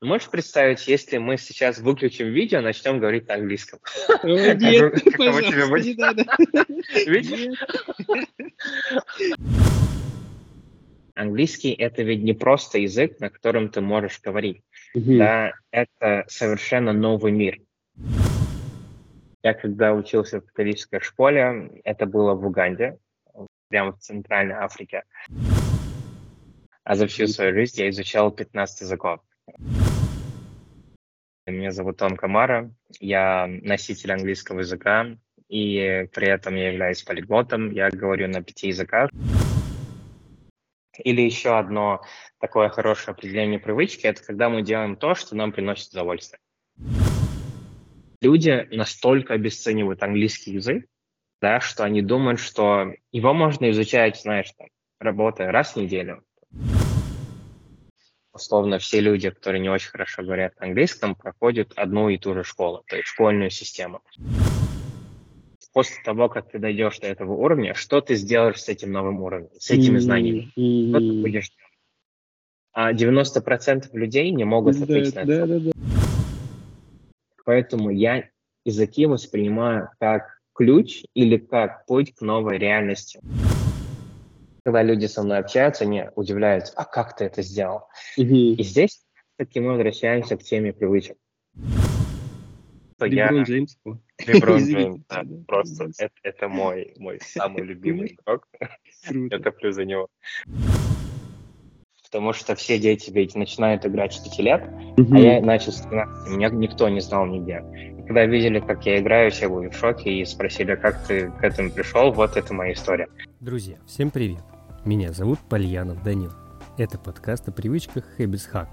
Можешь представить, если мы сейчас выключим видео, начнем говорить на английском? Нет, пожалуйста, не надо. Видишь? Английский – это ведь не просто язык, на котором ты можешь говорить. Да, это совершенно новый мир. Я когда учился в католической школе, это было в Уганде, прямо в Центральной Африке. А за всю свою жизнь я изучал 15 языков. Меня зовут Том Камара, я носитель английского языка, и при этом я являюсь полиглотом, я говорю на 5 языках. Или еще одно такое хорошее определение привычки – это когда мы делаем то, что нам приносит удовольствие. Люди настолько обесценивают английский язык, да, что они думают, что его можно изучать, знаешь, там, работая раз в неделю. Условно, все люди, которые не очень хорошо говорят на английском, проходят одну и ту же школу, то есть школьную систему. После того, как ты дойдешь до этого уровня, что ты сделаешь с этим новым уровнем, с этими знаниями? Что ты будешь делать? А 90% людей не могут ответить на это. Поэтому я языки воспринимаю как ключ или как путь к новой реальности. Когда люди со мной общаются, они удивляются, а как ты это сделал? И здесь все-таки мы возвращаемся к теме привычек. Леброн Джеймс. Леброн Джеймс, да, просто это мой самый любимый игрок. Это плюс за него. Потому что все дети ведь начинают играть с 5 лет, а я начал с 13, меня никто не знал нигде. И когда видели, как я играю, все были в шоке и спросили, как ты к этому пришел, вот это моя история. Друзья, всем привет! Меня зовут Пальянов Данил. Это подкаст о привычках Habits Hack.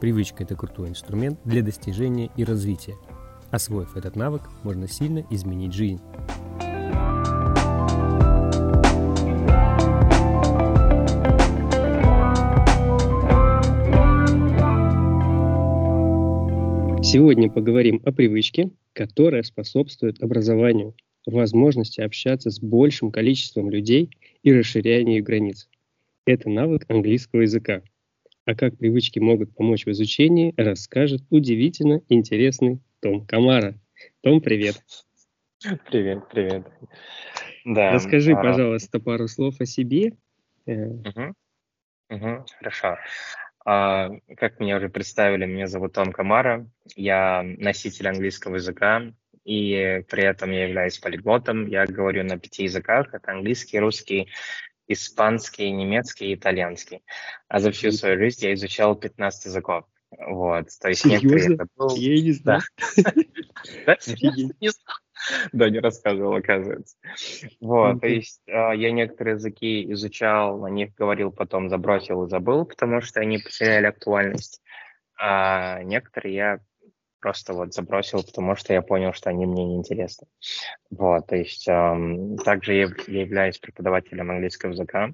Привычка – это крутой инструмент для достижения и развития. Освоив этот навык, можно сильно изменить жизнь. Сегодня поговорим о привычке, которая способствует образованию, возможности общаться с большим количеством людей и расширению границ. Это навык английского языка. А как привычки могут помочь в изучении, расскажет удивительно интересный Том Камара. Том, привет. Привет, привет. Да, расскажи, пожалуйста, пару слов о себе. Хорошо. Как меня уже представили, меня зовут Том Камара, я носитель английского языка, и при этом я являюсь полиглотом. Я говорю на 5 языках. Это английский, русский, испанский, немецкий и итальянский. А за всю свою жизнь я изучал 15 языков. Вот. То есть некоторые это был... Я не знаю. Да, не рассказывал, оказывается. Вот, то есть я некоторые языки изучал, на них говорил, потом забросил и забыл, потому что они потеряли актуальность. А некоторые я просто вот забросил, потому что я понял, что они мне неинтересны. Вот, то есть также я являюсь преподавателем английского языка.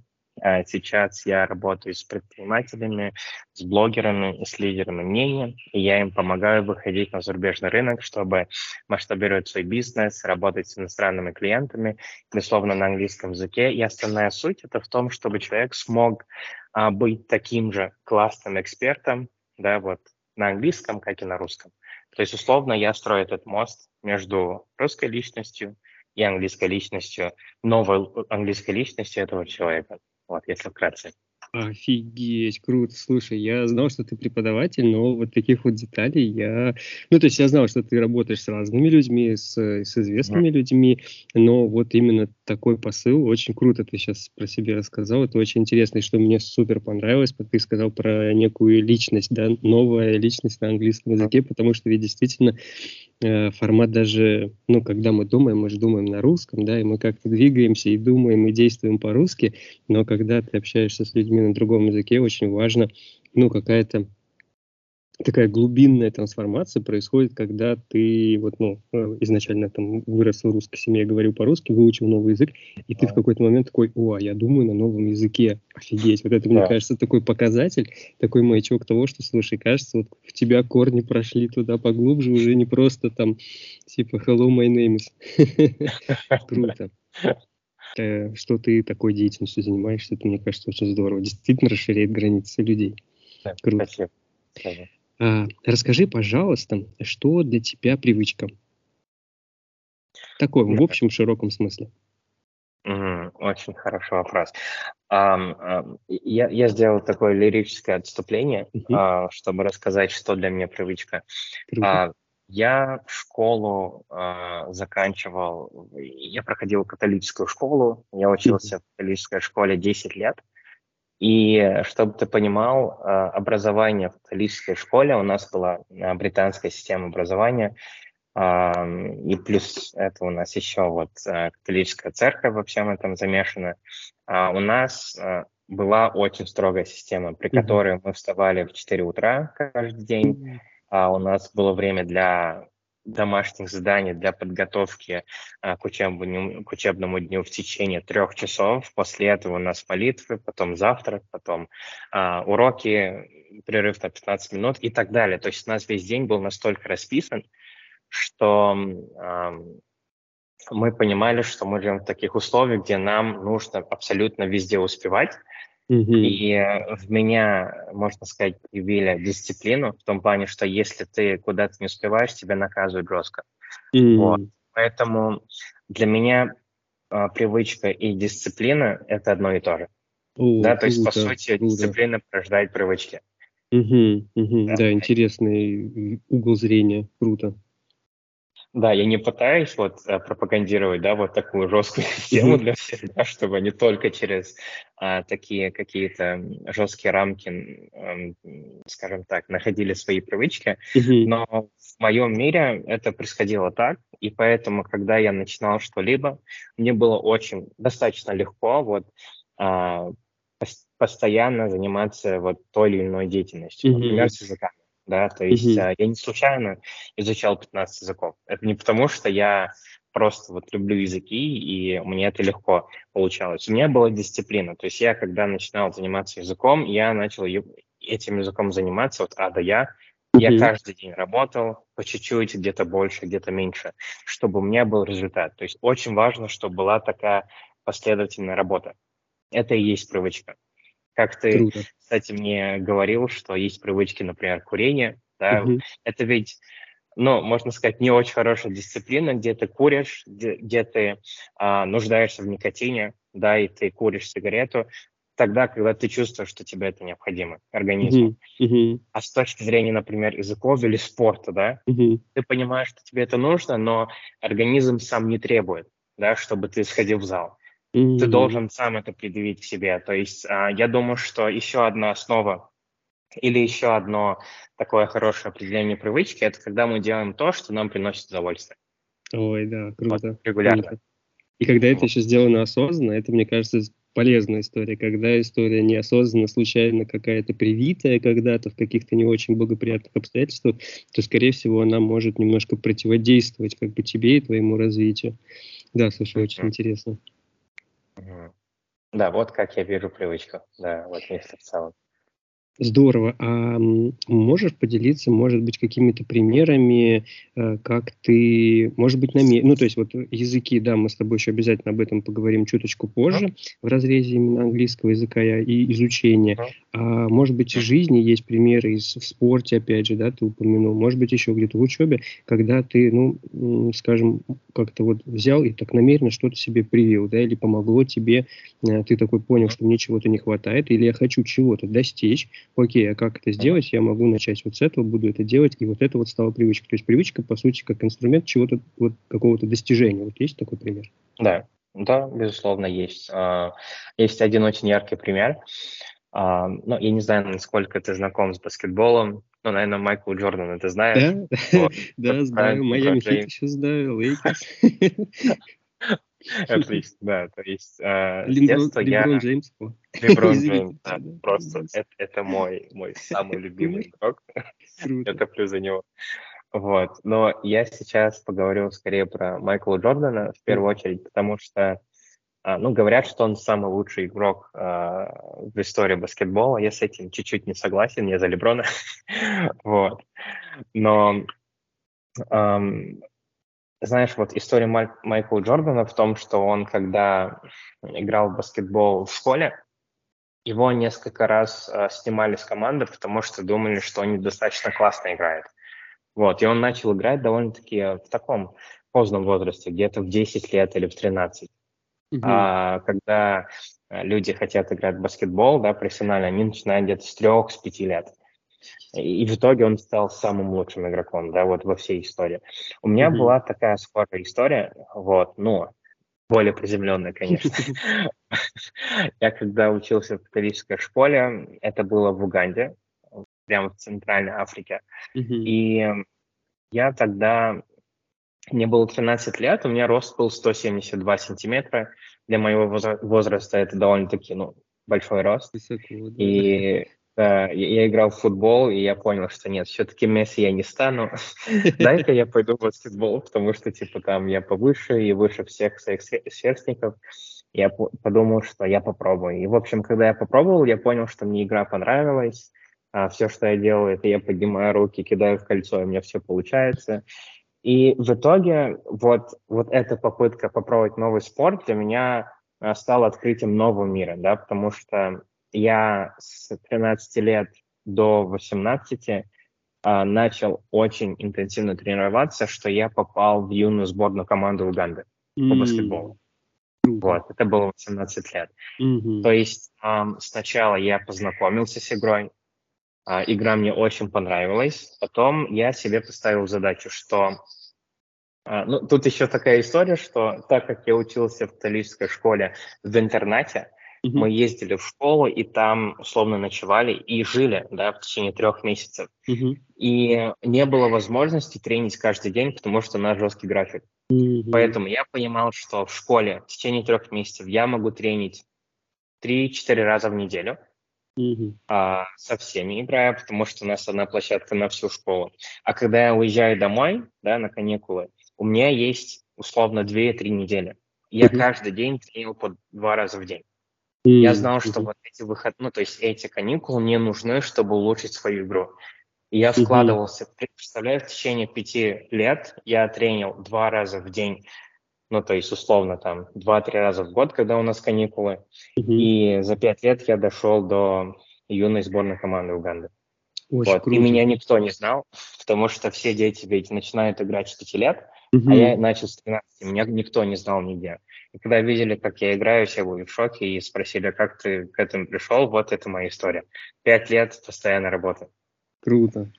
Сейчас я работаю с предпринимателями, с блогерами и с лидерами мнения, и я им помогаю выходить на зарубежный рынок, чтобы масштабировать свой бизнес, работать с иностранными клиентами, безусловно, на английском языке. И основная суть – это в том, чтобы человек смог быть таким же классным экспертом, да, вот, на английском, как и на русском. То есть, условно, я строю этот мост между русской личностью и английской личностью, новой английской личностью этого человека. Вот, если вкратце. Офигеть, круто. Слушай, я знал, что ты преподаватель, но вот таких вот деталей я... Ну, то есть я знал, что ты работаешь с разными людьми, с известными людьми, но вот именно такой посыл. Очень круто ты сейчас про себя рассказал. Это очень интересно, и что мне супер понравилось, ты сказал про некую личность, да, новая личность на английском языке, потому что ведь действительно... формат даже, ну, когда мы же думаем на русском, да, и мы как-то двигаемся и думаем, и действуем по-русски, но когда ты общаешься с людьми на другом языке, очень важно, ну, какая-то такая глубинная трансформация происходит, когда ты, вот, ну, изначально там вырос в русской семье, говорил по-русски, выучил новый язык, и ты в какой-то момент такой, о, я думаю на новом языке, офигеть, вот это, мне кажется, такой показатель, такой маячок того, что, слушай, кажется, вот в тебя корни прошли туда поглубже, уже не просто там, типа, hello, my name is. Круто. Что ты такой деятельностью занимаешься, это, мне кажется, очень здорово, действительно расширяет границы людей. Круто. Расскажи, пожалуйста, что для тебя привычка? Такой, в общем, широком смысле. Очень хороший вопрос. Я сделал такое лирическое отступление, чтобы рассказать, что для меня привычка. Я школу заканчивал, я проходил католическую школу, я учился в католической школе 10 лет. И, чтобы ты понимал, образование в католической школе, у нас была британская система образования, и плюс это у нас еще вот католическая церковь во всем этом замешана. У нас была очень строгая система, при которой мы вставали в 4 утра каждый день. У нас было время для домашних заданий, для подготовки к учебному дню в течение 3 часов. После этого у нас молитвы, потом завтрак, потом уроки, перерыв на 15 минут и так далее. То есть у нас весь день был настолько расписан, что мы понимали, что мы живем в таких условиях, где нам нужно абсолютно везде успевать. И в меня, можно сказать, привили дисциплину в том плане, что если ты куда-то не успеваешь, тебя наказывают жестко. Вот. Поэтому для меня привычка и дисциплина – это одно и то же. То есть, по сути, дисциплина порождает привычки. Да, интересный угол зрения, круто. Да, я не пытаюсь вот пропагандировать, да, вот такую жесткую систему для всех, да, чтобы не только через такие какие-то жесткие рамки, скажем так, находили свои привычки, но в моем мире это происходило так, и поэтому, когда я начинал что-либо, мне было очень достаточно легко вот постоянно заниматься вот той или иной деятельностью, например, с языками. Да, то есть я не случайно изучал 15 языков. Это не потому, что я просто вот люблю языки, и мне это легко получалось. У меня была дисциплина. То есть я, когда начинал заниматься языком, я начал этим языком заниматься от А до Я. Я каждый день работал, по чуть-чуть, где-то больше, где-то меньше, чтобы у меня был результат. То есть очень важно, чтобы была такая последовательная работа. Это и есть привычка. Как ты, кстати, мне говорил, что есть привычки, например, курение. Да? Это ведь, ну, можно сказать, не очень хорошая дисциплина, где ты куришь, где ты нуждаешься в никотине, да, и ты куришь сигарету тогда, когда ты чувствуешь, что тебе это необходимо, организму. А с точки зрения, например, языков или спорта, да, ты понимаешь, что тебе это нужно, но организм сам не требует, да, чтобы ты сходил в зал. Ты должен сам это предъявить к себе. То есть я думаю, что еще одна основа или еще одно такое хорошее определение привычки – это когда мы делаем то, что нам приносит удовольствие. Ой, да, круто. Вот, регулярно. Круто. И когда это еще сделано осознанно, это, мне кажется, полезная история. Когда история неосознанно, случайно какая-то привитая когда-то в каких-то не очень благоприятных обстоятельствах, то, скорее всего, она может немножко противодействовать как бы тебе и твоему развитию. Да, слушай, очень интересно. Да, вот как я вижу привычку. Да, вот вместе в целом. Здорово. А можешь поделиться, может быть, какими-то примерами, как ты, может быть, ну, то есть вот языки, да, мы с тобой еще обязательно об этом поговорим чуточку позже, в разрезе именно английского языка и изучения. А может быть, в жизни есть примеры в спорте, опять же, да, ты упомянул, может быть, еще где-то в учебе, когда ты, ну, скажем, как-то вот взял и так намеренно что-то себе привил, да, или помогло тебе, ты такой понял, что мне чего-то не хватает, или я хочу чего-то достичь, окей, а как это сделать? Я могу начать вот с этого, буду это делать, и вот это вот стало привычкой. То есть привычка, по сути, как инструмент чего-то, вот какого-то достижения. Вот есть такой пример? Да, да, безусловно, есть. Есть один очень яркий пример. Ну, я не знаю, насколько ты знаком с баскетболом. Ну, наверное, Майкл Джордан, ты знаешь? Да, знаю. Майами Хит еще знаю, Лейкерс. Отлично, да, то есть с детства я... Леброн Джеймс, да, просто это мой самый любимый игрок, я топлю за него. Вот, но я сейчас поговорю скорее про Майкла Джордана в первую очередь, потому что, ну, говорят, что он самый лучший игрок в истории баскетбола, я с этим чуть-чуть не согласен, я за Леброна, вот, но... Знаешь, вот история Майкла Джордана в том, что он, когда играл в баскетбол в школе, Его несколько раз снимали с команды, потому что думали, что он недостаточно классно играет. Вот. И он начал играть довольно-таки в таком поздном возрасте, где-то в 10 лет или в 13. Mm-hmm. Когда люди хотят играть в баскетбол, да, профессионально, они начинают где-то с 3-5 лет. И в итоге он стал самым лучшим игроком, да, вот во всей истории. У меня mm-hmm. была такая схожая история, вот, ну, более приземленная, конечно. Я когда учился в католической школе, это было в Уганде, прямо в Центральной Африке. И я тогда, мне было 13 лет, у меня рост был 172 сантиметра. Для моего возраста это довольно-таки, ну, большой рост. И я играл в футбол, и я понял, что нет, все-таки Месси я не стану. Дай-ка я пойду в баскетбол, потому что, типа, там я повыше и выше всех своих сверстников. Я подумал, что я попробую. И, в общем, когда я попробовал, я понял, что мне игра понравилась. Все, что я делаю, это я поднимаю руки, кидаю в кольцо, и у меня все получается. И в итоге вот эта попытка попробовать новый спорт для меня стала открытием нового мира, да, потому что я с 13 лет до 18 начал очень интенсивно тренироваться, что я попал в юную сборную команду Уганды по баскетболу. Вот, это было 18 лет. То есть сначала я познакомился с игрой, игра мне очень понравилась. Потом я себе поставил задачу, что... Ну, тут еще такая история, что так как я учился в католической школе в интернате, мы ездили в школу и там условно ночевали и жили, да, в течение 3 месяцев. И не было возможности тренить каждый день, потому что у нас жесткий график. Поэтому я понимал, что в школе в течение 3 месяцев я могу тренить 3-4 раза в неделю со всеми играя, потому что у нас одна площадка на всю школу. А когда я уезжаю домой, да, на каникулы, у меня есть условно 2-3 недели. Я каждый день тренил по 2 раза в день. Я знал, что вот эти выходные, ну, то есть эти каникулы мне нужны, чтобы улучшить свою игру. И я вкладывался, представляю, в течение 5 лет я тренил 2 раза в день, ну, то есть условно там 2-3 раза в год, когда у нас каникулы. И за 5 лет я дошел до юной сборной команды Уганды. Вот. И меня никто не знал, потому что все дети ведь начинают играть с 5 лет, а я начал с 13, меня никто не знал нигде. И когда видели, как я играю, все были в шоке и спросили, как ты к этому пришел, вот это моя история. 5 лет постоянно работы. Круто,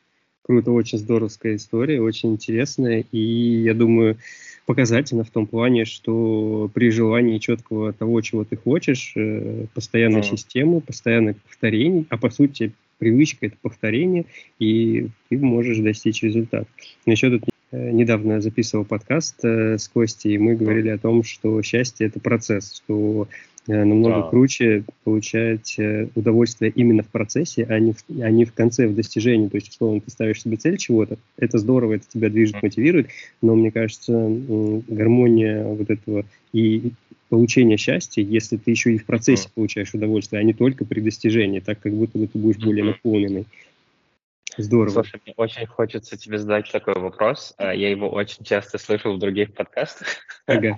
круто, очень здоровская история, очень интересная и, я думаю, показательна в том плане, что при желании четкого того, чего ты хочешь, постоянную систему, постоянное повторение, а по сути привычка – это повторение, и ты можешь достичь результата. Но еще тут недавно записывал подкаст с Костей, и мы говорили о том, что счастье – это процесс, что намного круче получать удовольствие именно в процессе, а не в конце, в достижении. То есть, условно, ты ставишь себе цель чего-то, это здорово, это тебя движет, мотивирует, но, мне кажется, гармония вот этого и получения счастья, если ты еще и в процессе получаешь удовольствие, а не только при достижении, так как будто бы ты будешь более наполненный. Здорово. Слушай, мне очень хочется тебе задать такой вопрос. Я его очень часто слышал в других подкастах. Ага.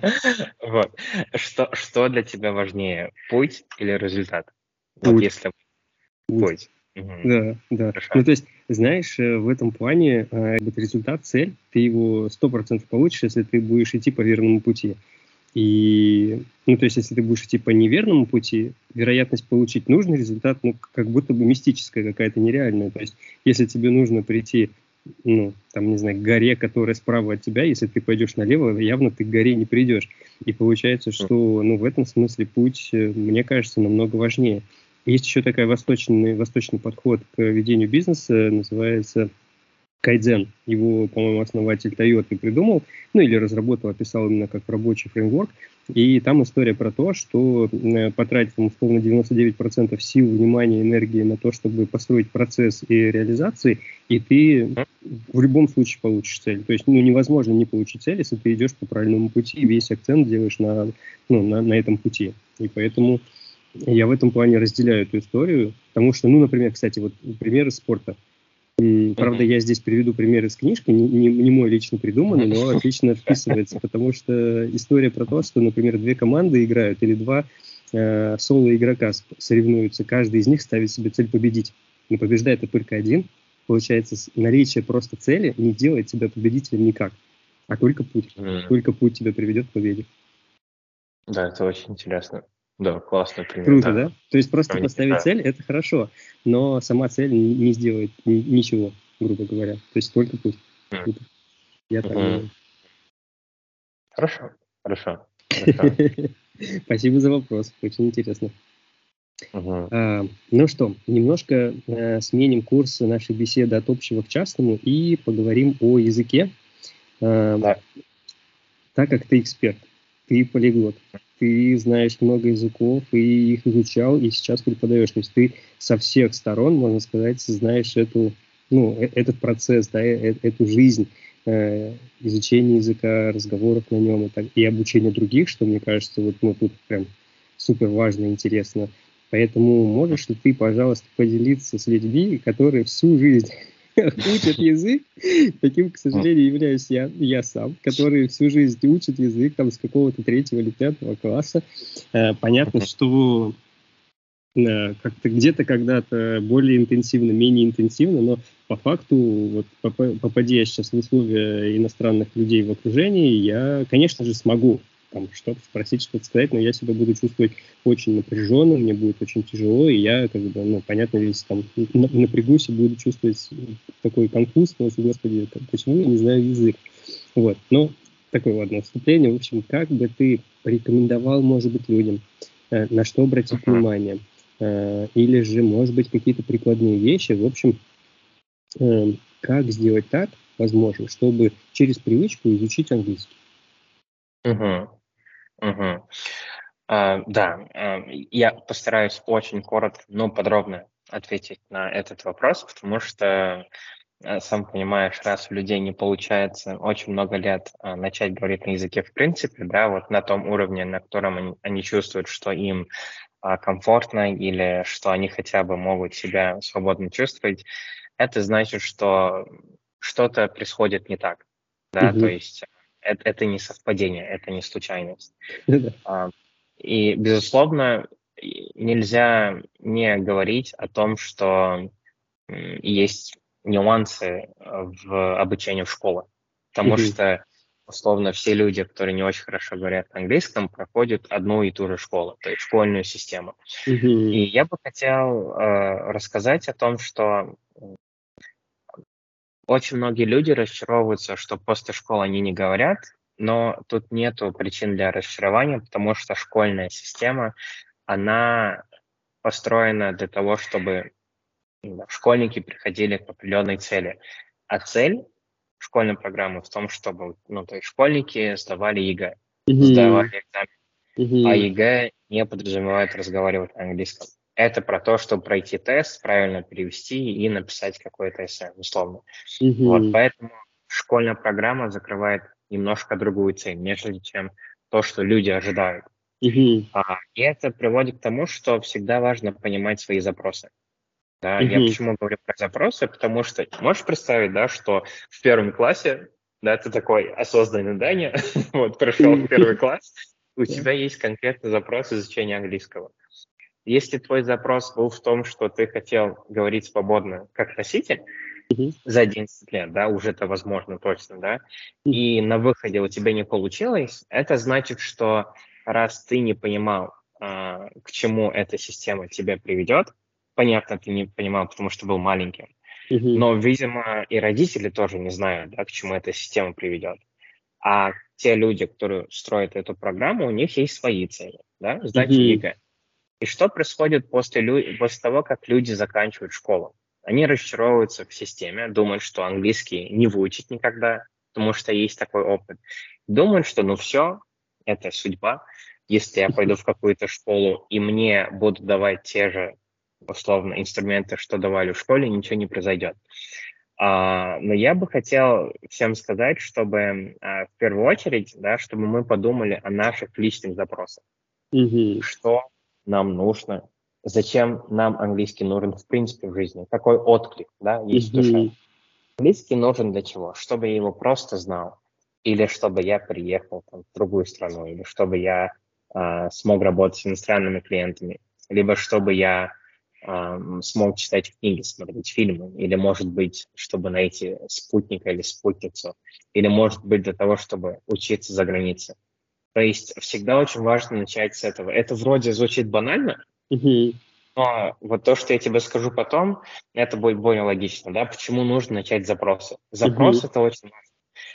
Вот. Что для тебя важнее, путь или результат? Путь. Вот если... Путь. Да. Хорошо. Ну, то есть, знаешь, в этом плане результат, цель, ты его 100% получишь, если ты будешь идти по верному пути. И, ну, то есть, если ты будешь идти по неверному пути, вероятность получить нужный результат, ну, как будто бы мистическая какая-то, нереальная. То есть, если тебе нужно прийти, ну, там, не знаю, к горе, которая справа от тебя, если ты пойдешь налево, явно ты к горе не придешь. И получается, что, ну, в этом смысле путь, мне кажется, намного важнее. Есть еще такой восточный подход к ведению бизнеса, называется... Кайдзен, его, по-моему, основатель Toyota придумал, ну или разработал, описал именно как рабочий фреймворк, и там история про то, что потратив, условно, 99% сил, внимания, энергии на то, чтобы построить процесс и реализации, и ты в любом случае получишь цель. То есть, ну, невозможно не получить цель, если ты идешь по правильному пути, весь акцент делаешь на этом пути. И поэтому я в этом плане разделяю эту историю, потому что, ну, например, кстати, вот примеры спорта. Правда, я здесь приведу пример из книжки, не мой лично придуманный, но отлично вписывается, потому что история про то, что, например, 2 команды играют или 2 соло игрока соревнуются, каждый из них ставит себе цель победить. Но побеждает только один. Получается, наличие просто цели не делает тебя победителем никак, а только путь. Только путь тебя приведет к победе. Да, это очень интересно. Да, классно. Круто, да? То есть просто поставить цель – это хорошо, но сама цель не сделает ничего, грубо говоря. То есть только путь. Я так думаю. Хорошо. Спасибо за вопрос. Очень интересно. Ну что, немножко сменим курс нашей беседы от общего к частному и поговорим о языке. Так как ты эксперт, ты полиглот, ты знаешь много языков и их изучал, и сейчас преподаешь. То есть ты со всех сторон, можно сказать, знаешь этот процесс, эту жизнь изучения языка, разговоров на нем и обучения других, что, мне кажется, тут прям супер важно и интересно. Поэтому можешь ли ты, пожалуйста, поделиться с людьми, которые всю жизнь учат язык, таким, к сожалению, являюсь я сам, который всю жизнь учит язык там с какого-то 3-го или 5-го класса. Понятно, что как-то где-то когда-то более интенсивно, менее интенсивно, но по факту, попадя я сейчас в условия иностранных людей в окружении, я, конечно же, смогу там что-то спросить, что-то сказать, но я себя буду чувствовать очень напряженно, мне будет очень тяжело, и я, понятно, весь там напрягусь и буду чувствовать такой конфуз, потому что, господи, почему я не знаю язык? Ну, такое, ладно, вступление. В общем, как бы ты порекомендовал, может быть, людям, на что обратить внимание? Или же, может быть, какие-то прикладные вещи, в общем, как сделать так, возможно, чтобы через привычку изучить английский? Я постараюсь очень коротко, но подробно ответить на этот вопрос, потому что, сам понимаешь, раз у людей не получается очень много лет начать говорить на языке в принципе, да, на том уровне, на котором они чувствуют, что им комфортно или что они хотя бы могут себя свободно чувствовать, это значит, что что-то происходит не так, да, то есть это не совпадение, это не случайность. И, безусловно, нельзя не говорить о том, что есть нюансы в обучении в школе, потому что, условно, все люди, которые не очень хорошо говорят на английском, проходят одну и ту же школу, то есть школьную систему. И я бы хотел рассказать о том, что очень многие люди разочаровываются, что после школы они не говорят, но тут нету причин для разочарования, потому что школьная система, она построена для того, чтобы школьники приходили к определенной цели. А цель школьной программы в том, чтобы школьники сдавали ЕГЭ, сдавали экзамен, а ЕГЭ не подразумевает разговаривать на английском. Это про то, чтобы пройти тест, правильно перевести и написать какое-то эссе, условно. Поэтому школьная программа закрывает немножко другую цель, нежели чем то, что люди ожидают. И это приводит к тому, что всегда важно понимать свои запросы. Да? Я почему говорю про запросы? Потому что можешь представить, да, что в первом классе, да, ты такой осознанный Даня, пришел в первый класс, у тебя есть конкретный запрос изучения английского. Если твой запрос был в том, что ты хотел говорить свободно как носитель за 11 лет, да, уже это возможно точно, да, и на выходе у тебя не получилось, это значит, что раз ты не понимал, к чему эта система тебя приведет, понятно, ты не понимал, потому что был маленьким, но, видимо, и родители тоже не знают, да, к чему эта система приведет. А те люди, которые строят эту программу, у них есть свои цели, да, сдать ЕГЭ. И что происходит после того, как люди заканчивают школу? Они разочаровываются в системе, думают, что английский не выучить никогда, потому что есть такой опыт. Думают, что все, это судьба. Если я пойду в какую-то школу, и мне будут давать те же, условно, инструменты, что давали в школе, ничего не произойдет. Но я бы хотел всем сказать, чтобы в первую очередь, да, чтобы мы подумали о наших личных запросах. Что нам нужно, зачем нам английский нужен в принципе в жизни, какой отклик, да, есть в душе. Английский нужен для чего? Чтобы я его просто знал, или чтобы я приехал в другую страну, или чтобы я смог работать с иностранными клиентами, либо чтобы я смог читать книги, смотреть фильмы, или, может быть, чтобы найти спутника или спутницу, или, может быть, для того, чтобы учиться за границей. То есть всегда очень важно начать с этого. Это вроде звучит банально, но вот то, что я тебе скажу потом, это будет более логично, да? Почему нужно начать с запроса? Запрос – это очень важно.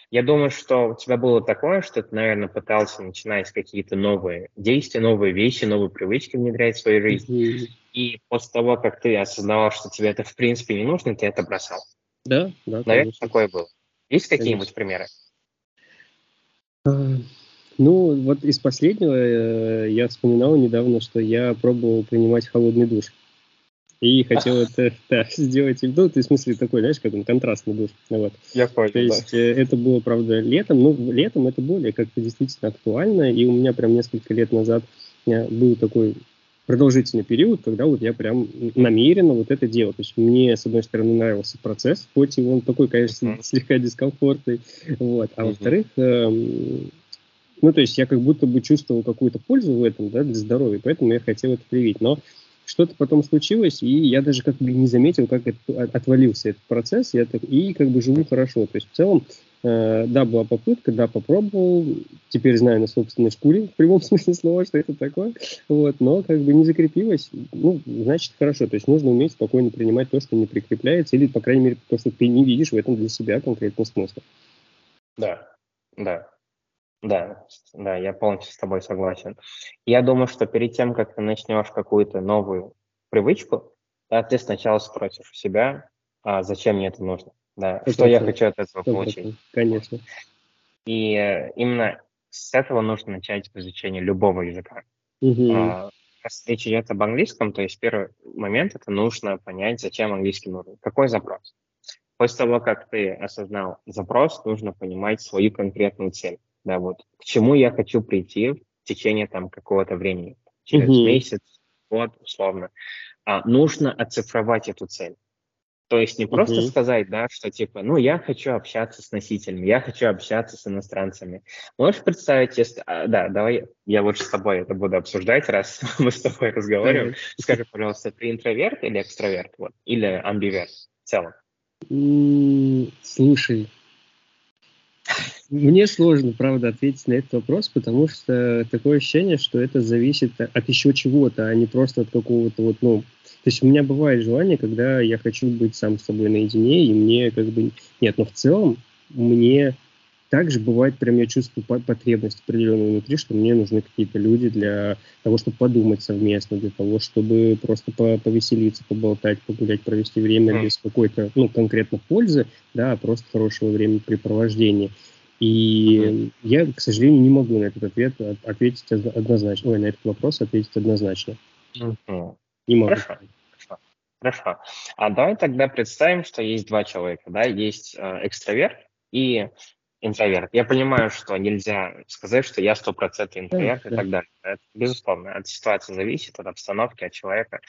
Я думаю, что у тебя было такое, что ты, наверное, пытался начинать какие-то новые действия, новые вещи, новые привычки внедрять в свою жизнь. И после того, как ты осознавал, что тебе это в принципе не нужно, ты это бросал. Да. Наверное, конечно. Такое было. Есть какие-нибудь примеры? Ну, вот из последнего я вспоминал недавно, что я пробовал принимать холодный душ. И хотел это сделать, ну, в смысле, такой, знаешь, как он, контрастный душ. Вот. Я понял, то есть это было, правда, летом, но летом это более как-то действительно актуально, и у меня прям несколько лет назад был такой продолжительный период, когда вот я прям намеренно вот это делал. То есть мне, с одной стороны, нравился процесс, хоть и он такой, конечно, слегка дискомфортный, вот, а во-вторых... Ну, то есть я как будто бы чувствовал какую-то пользу в этом, да, для здоровья, поэтому я хотел это привить. Но что-то потом случилось, и я даже как бы не заметил, как отвалился этот процесс, и как бы живу хорошо. То есть в целом, да, была попытка, да, попробовал, теперь знаю на собственной шкуре, в прямом смысле слова, что это такое, вот, но как бы не закрепилось, ну, значит, хорошо. То есть нужно уметь спокойно принимать то, что не прикрепляется, или, по крайней мере, то, что ты не видишь в этом для себя конкретного смысла. Да, я полностью с тобой согласен. Я думаю, что перед тем, как ты начнешь какую-то новую привычку, да, ты сначала спросишь у себя, зачем мне это нужно, да, что я хочу от этого получить. Конечно. И именно с этого нужно начать изучение любого языка. Если речь идет об английском, то есть первый момент это нужно понять, зачем английский нужен, какой запрос. После того, как ты осознал запрос, нужно понимать свою конкретную цель. Да, вот к чему я хочу прийти в течение там какого-то времени, через месяц, год, условно. Нужно оцифровать эту цель. То есть не просто сказать, да, что типа, ну, я хочу общаться с носителями, я хочу общаться с иностранцами. Можешь представить, если... да, давай я лучше с тобой это буду обсуждать, раз мы с тобой разговариваем. Скажи, пожалуйста, ты интроверт или экстраверт, вот, или амбиверт в целом? Слушай... Мне сложно, правда, ответить на этот вопрос, потому что такое ощущение, что это зависит от еще чего-то, а не просто от какого-то вот, ну... То есть у меня бывает желание, когда я хочу быть сам с собой наедине, и мне как бы... Нет, но в целом мне также бывает прям я чувствую потребность определенную внутри, что мне нужны какие-то люди для того, чтобы подумать совместно, для того, чтобы просто повеселиться, поболтать, погулять, провести время без какой-то, ну, конкретно пользы, да, а просто хорошего времяпрепровождения. И я, к сожалению, не могу на этот ответ ответить однозначно. Ой, на этот вопрос ответить однозначно. Не могу. Хорошо. А давай тогда представим, что есть два человека, да, есть экстраверт и интроверт. Я понимаю, что нельзя сказать, что я 100% интроверт и так далее. Это, безусловно, от ситуации зависит, от обстановки, от человека.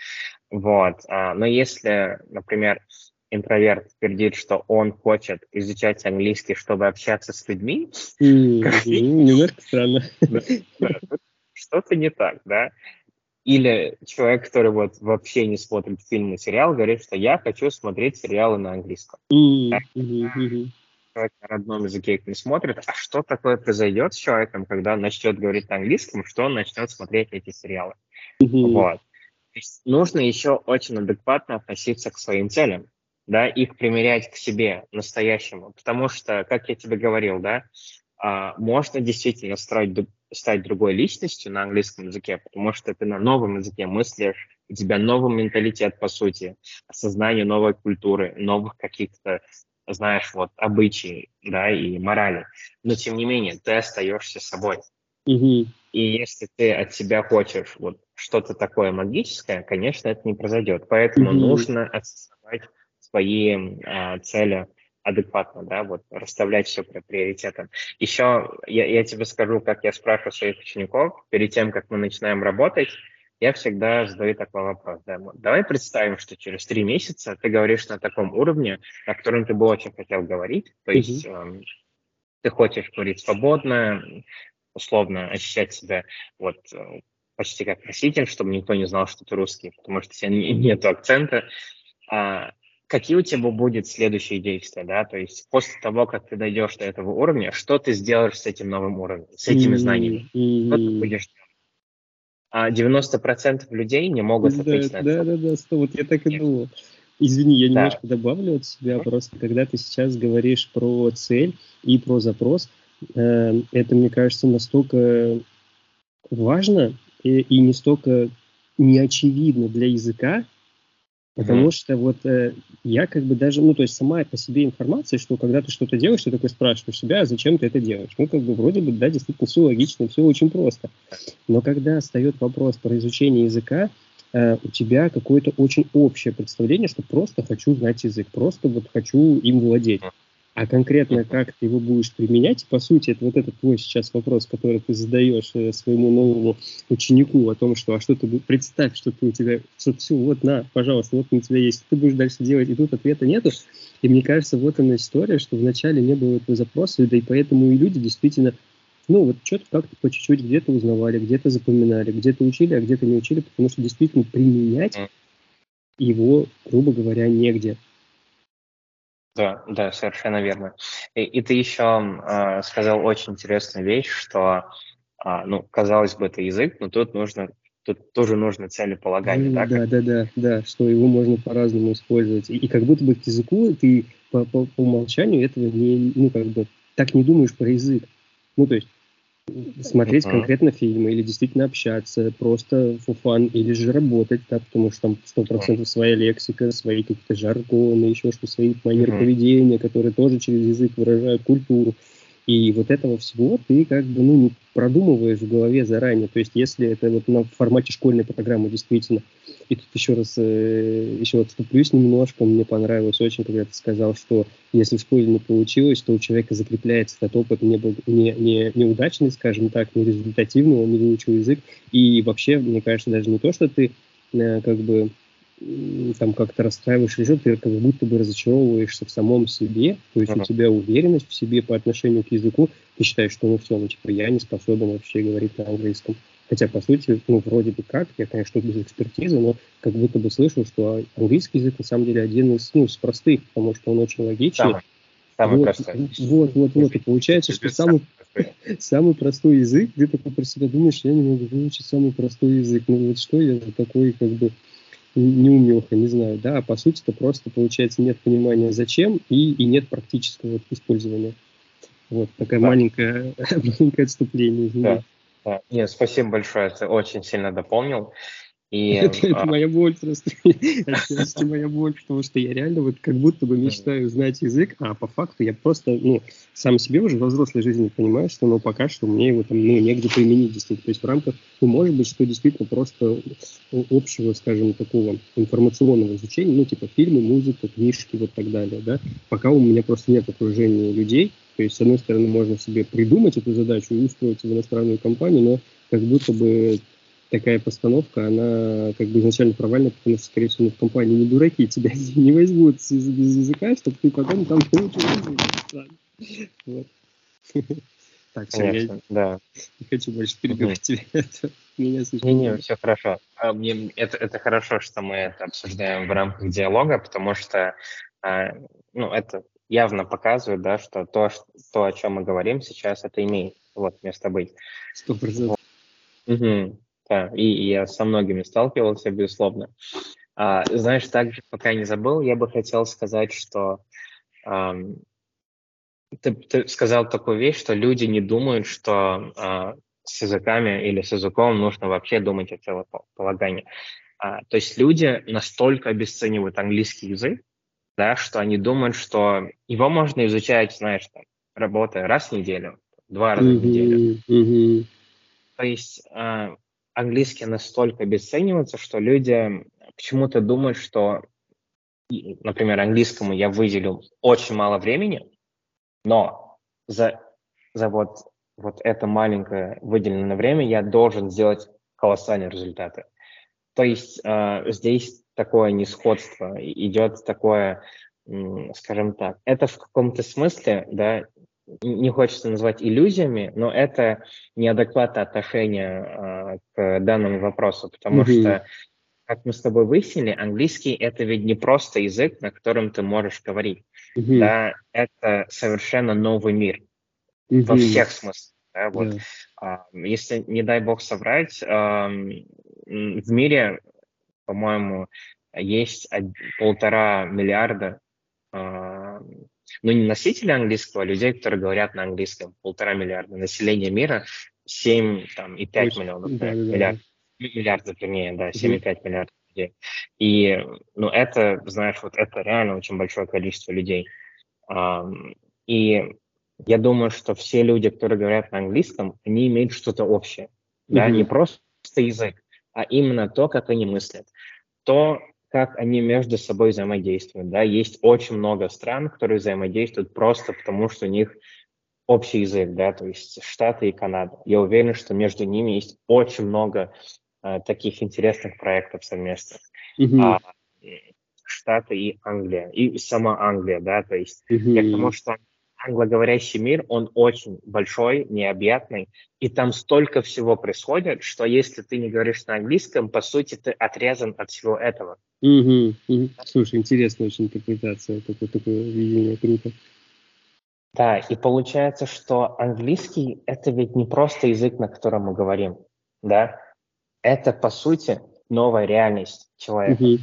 Вот. Но если, например, интроверт твердит, что он хочет изучать английский, чтобы общаться с людьми. Немножко странно. Что-то не так, да? Или человек, который вот вообще не смотрит фильмы и сериал, говорит, что я хочу смотреть сериалы на английском. Человек на родном языке их не смотрит. А что такое произойдет с человеком, когда он начнет говорить на английском, что он начнет смотреть эти сериалы? Вот. То есть нужно еще очень адекватно относиться к своим целям. Да, их примерять к себе настоящему, потому что, как я тебе говорил, да, можно действительно стать другой личностью на английском языке, потому что ты на новом языке мыслишь, у тебя новый менталитет, по сути, осознание новой культуры, новых каких-то, знаешь, вот, обычаев, да, и морали, но, тем не менее, ты остаешься собой. И если ты от себя хочешь вот что-то такое магическое, конечно, это не произойдет, поэтому нужно осознавать свои цели адекватно, да, вот, расставлять все по приоритетам. Еще я тебе скажу, как я спрашиваю своих учеников, перед тем, как мы начинаем работать, я всегда задаю такой вопрос, да, давай представим, что через 3 месяца ты говоришь на таком уровне, на котором ты бы очень хотел говорить, то есть ты хочешь говорить свободно, условно ощущать себя вот почти как россиянин, чтобы никто не знал, что ты русский, потому что у тебя нет акцента. Какие у тебя будут следующие действия, да, то есть после того, как ты дойдешь до этого уровня, что ты сделаешь с этим новым уровнем, с этими знаниями, что ты будешь делать? 90% людей не могут ответить на это. Да, вот я так и думал. Извини, я немножко добавлю от себя, просто когда ты сейчас говоришь про цель и про запрос, это, мне кажется, настолько важно и не столько неочевидно для языка, потому что вот я как бы даже, ну, то есть сама по себе информация, что когда ты что-то делаешь, ты такой спрашиваешь себя, а зачем ты это делаешь? Ну, как бы вроде бы, да, действительно, все логично, все очень просто. Но когда встает вопрос про изучение языка, у тебя какое-то очень общее представление, что просто хочу знать язык, просто вот хочу им владеть. А конкретно как ты его будешь применять, по сути, это вот этот твой сейчас вопрос, который ты задаешь своему новому ученику о том, что, а что ты, представь, что ты у тебя, что все, вот на, пожалуйста, вот у тебя есть, что ты будешь дальше делать, и тут ответа нету. И мне кажется, вот она история, что вначале не было этого запроса, да и поэтому и люди действительно, ну вот что-то как-то по чуть-чуть где-то узнавали, где-то запоминали, где-то учили, а где-то не учили, потому что действительно применять его, грубо говоря, негде. Да, совершенно верно. И ты еще сказал очень интересную вещь, что, ну, казалось бы, это язык, но тут тоже нужно целеполагание. Да, что его можно по-разному использовать. И как будто бы к языку ты по умолчанию этого не, ну, как бы, так не думаешь про язык. Ну, то есть смотреть конкретно фильмы или действительно общаться, просто for fun, или же работать, да, потому что там 100% своя лексика, свои какие-то жаргоны, еще что, свои манеры поведения, которые тоже через язык выражают культуру. И вот этого всего ты как бы, ну, не продумываешь в голове заранее. То есть если это вот на формате школьной программы действительно. И тут еще раз, еще отступлюсь немножко, мне понравилось очень, когда ты сказал, что если в школе не получилось, то у человека закрепляется этот опыт неудачный, скажем так, нерезультативный, он не выучил язык. И вообще, мне кажется, даже не то, что ты как бы там как-то расстраиваешь лежит, ты как будто бы разочаровываешься в самом себе, то есть у тебя уверенность в себе по отношению к языку, ты считаешь, что ну все, ну типа я не способен вообще говорить на английском. Хотя, по сути, ну, вроде бы как, я, конечно, без экспертизы, но как будто бы слышал, что английский язык, на самом деле, один из, ну, из простых, потому что он очень логичный. Самый простой. Вот. И получается, что самый простой язык, ты такой про себя думаешь, я не могу выучить самый простой язык. Ну, вот что я же такой, как бы, неумеха, не знаю, да, а по сути-то просто, получается, нет понимания зачем и нет практического использования. Вот, такое маленькое отступление. Нет, спасибо большое, ты очень сильно дополнил. Это моя боль просто. Это моя боль, потому что я реально вот как будто бы мечтаю знать язык, а по факту я просто, ну, сам себе уже во взрослой жизни понимаю, что, ну, пока что мне его там, ну, негде применить действительно. То есть в рамках, ну, может быть, что действительно просто общего, скажем, такого информационного изучения, ну, типа фильмы, музыка, книжки, вот так далее, да. Пока у меня просто нет окружения людей. То есть, с одной стороны, можно себе придумать эту задачу и устроить в иностранную компанию, но как будто бы такая постановка, она как бы изначально провальна, потому что, скорее всего, в компании не дураки, тебя не возьмут без языка, чтобы ты потом там получил язык. Вот. Так, конечно, да. Не хочу больше перебивать тебя. Не, все хорошо. Это хорошо, что мы это обсуждаем в рамках диалога, потому что, ну, это явно показывает, да, что то, о чем мы говорим сейчас, это имеет вот место быть. 100%. Да, и я со многими сталкивался, безусловно. Знаешь, также, пока не забыл, я бы хотел сказать, что ты сказал такую вещь, что люди не думают, что с языками или с языком нужно вообще думать о целеполагании. То есть люди настолько обесценивают английский язык, да, что они думают, что его можно изучать, знаешь, там, работая раз в неделю, два раза в неделю. То есть английский настолько обесценивается, что люди почему-то думают, что, например, английскому я выделил очень мало времени, но за вот это маленькое выделенное время я должен сделать колоссальные результаты. То есть здесь такое несходство, идет такое, скажем так, это в каком-то смысле, да, не хочется назвать иллюзиями, но это неадекватное отношение к данному вопросу, потому что, как мы с тобой выяснили, английский – это ведь не просто язык, на котором ты можешь говорить. Да, это совершенно новый мир во всех смыслах. Да, вот. Если, не дай бог соврать, в мире, по-моему, есть 1,5 миллиарда, ну, не носителей английского, а людей, которые говорят на английском, 1,5 миллиарда. Население мира 7,5 миллиона, да, миллиардов. Миллиарда, вернее, да, 7,5 миллиардов людей. И, ну, это, знаешь, вот это реально очень большое количество людей. И я думаю, что все люди, которые говорят на английском, они имеют что-то общее. Да, не просто язык, а именно то, как они мыслят, то, как они между собой взаимодействуют. Да, есть очень много стран, которые взаимодействуют просто потому, что у них общий язык, да, то есть Штаты и Канада. Я уверен, что между ними есть очень много таких интересных проектов совместных. Штаты и Англия, и сама Англия, да, то есть я к тому, что англоговорящий мир, он очень большой, необъятный, и там столько всего происходит, что если ты не говоришь на английском, по сути, ты отрезан от всего этого. Слушай, интересная очень интерпретация, такое видение, круто. Да, и получается, что английский – это ведь не просто язык, на котором мы говорим, да? Это, по сути, новая реальность человека.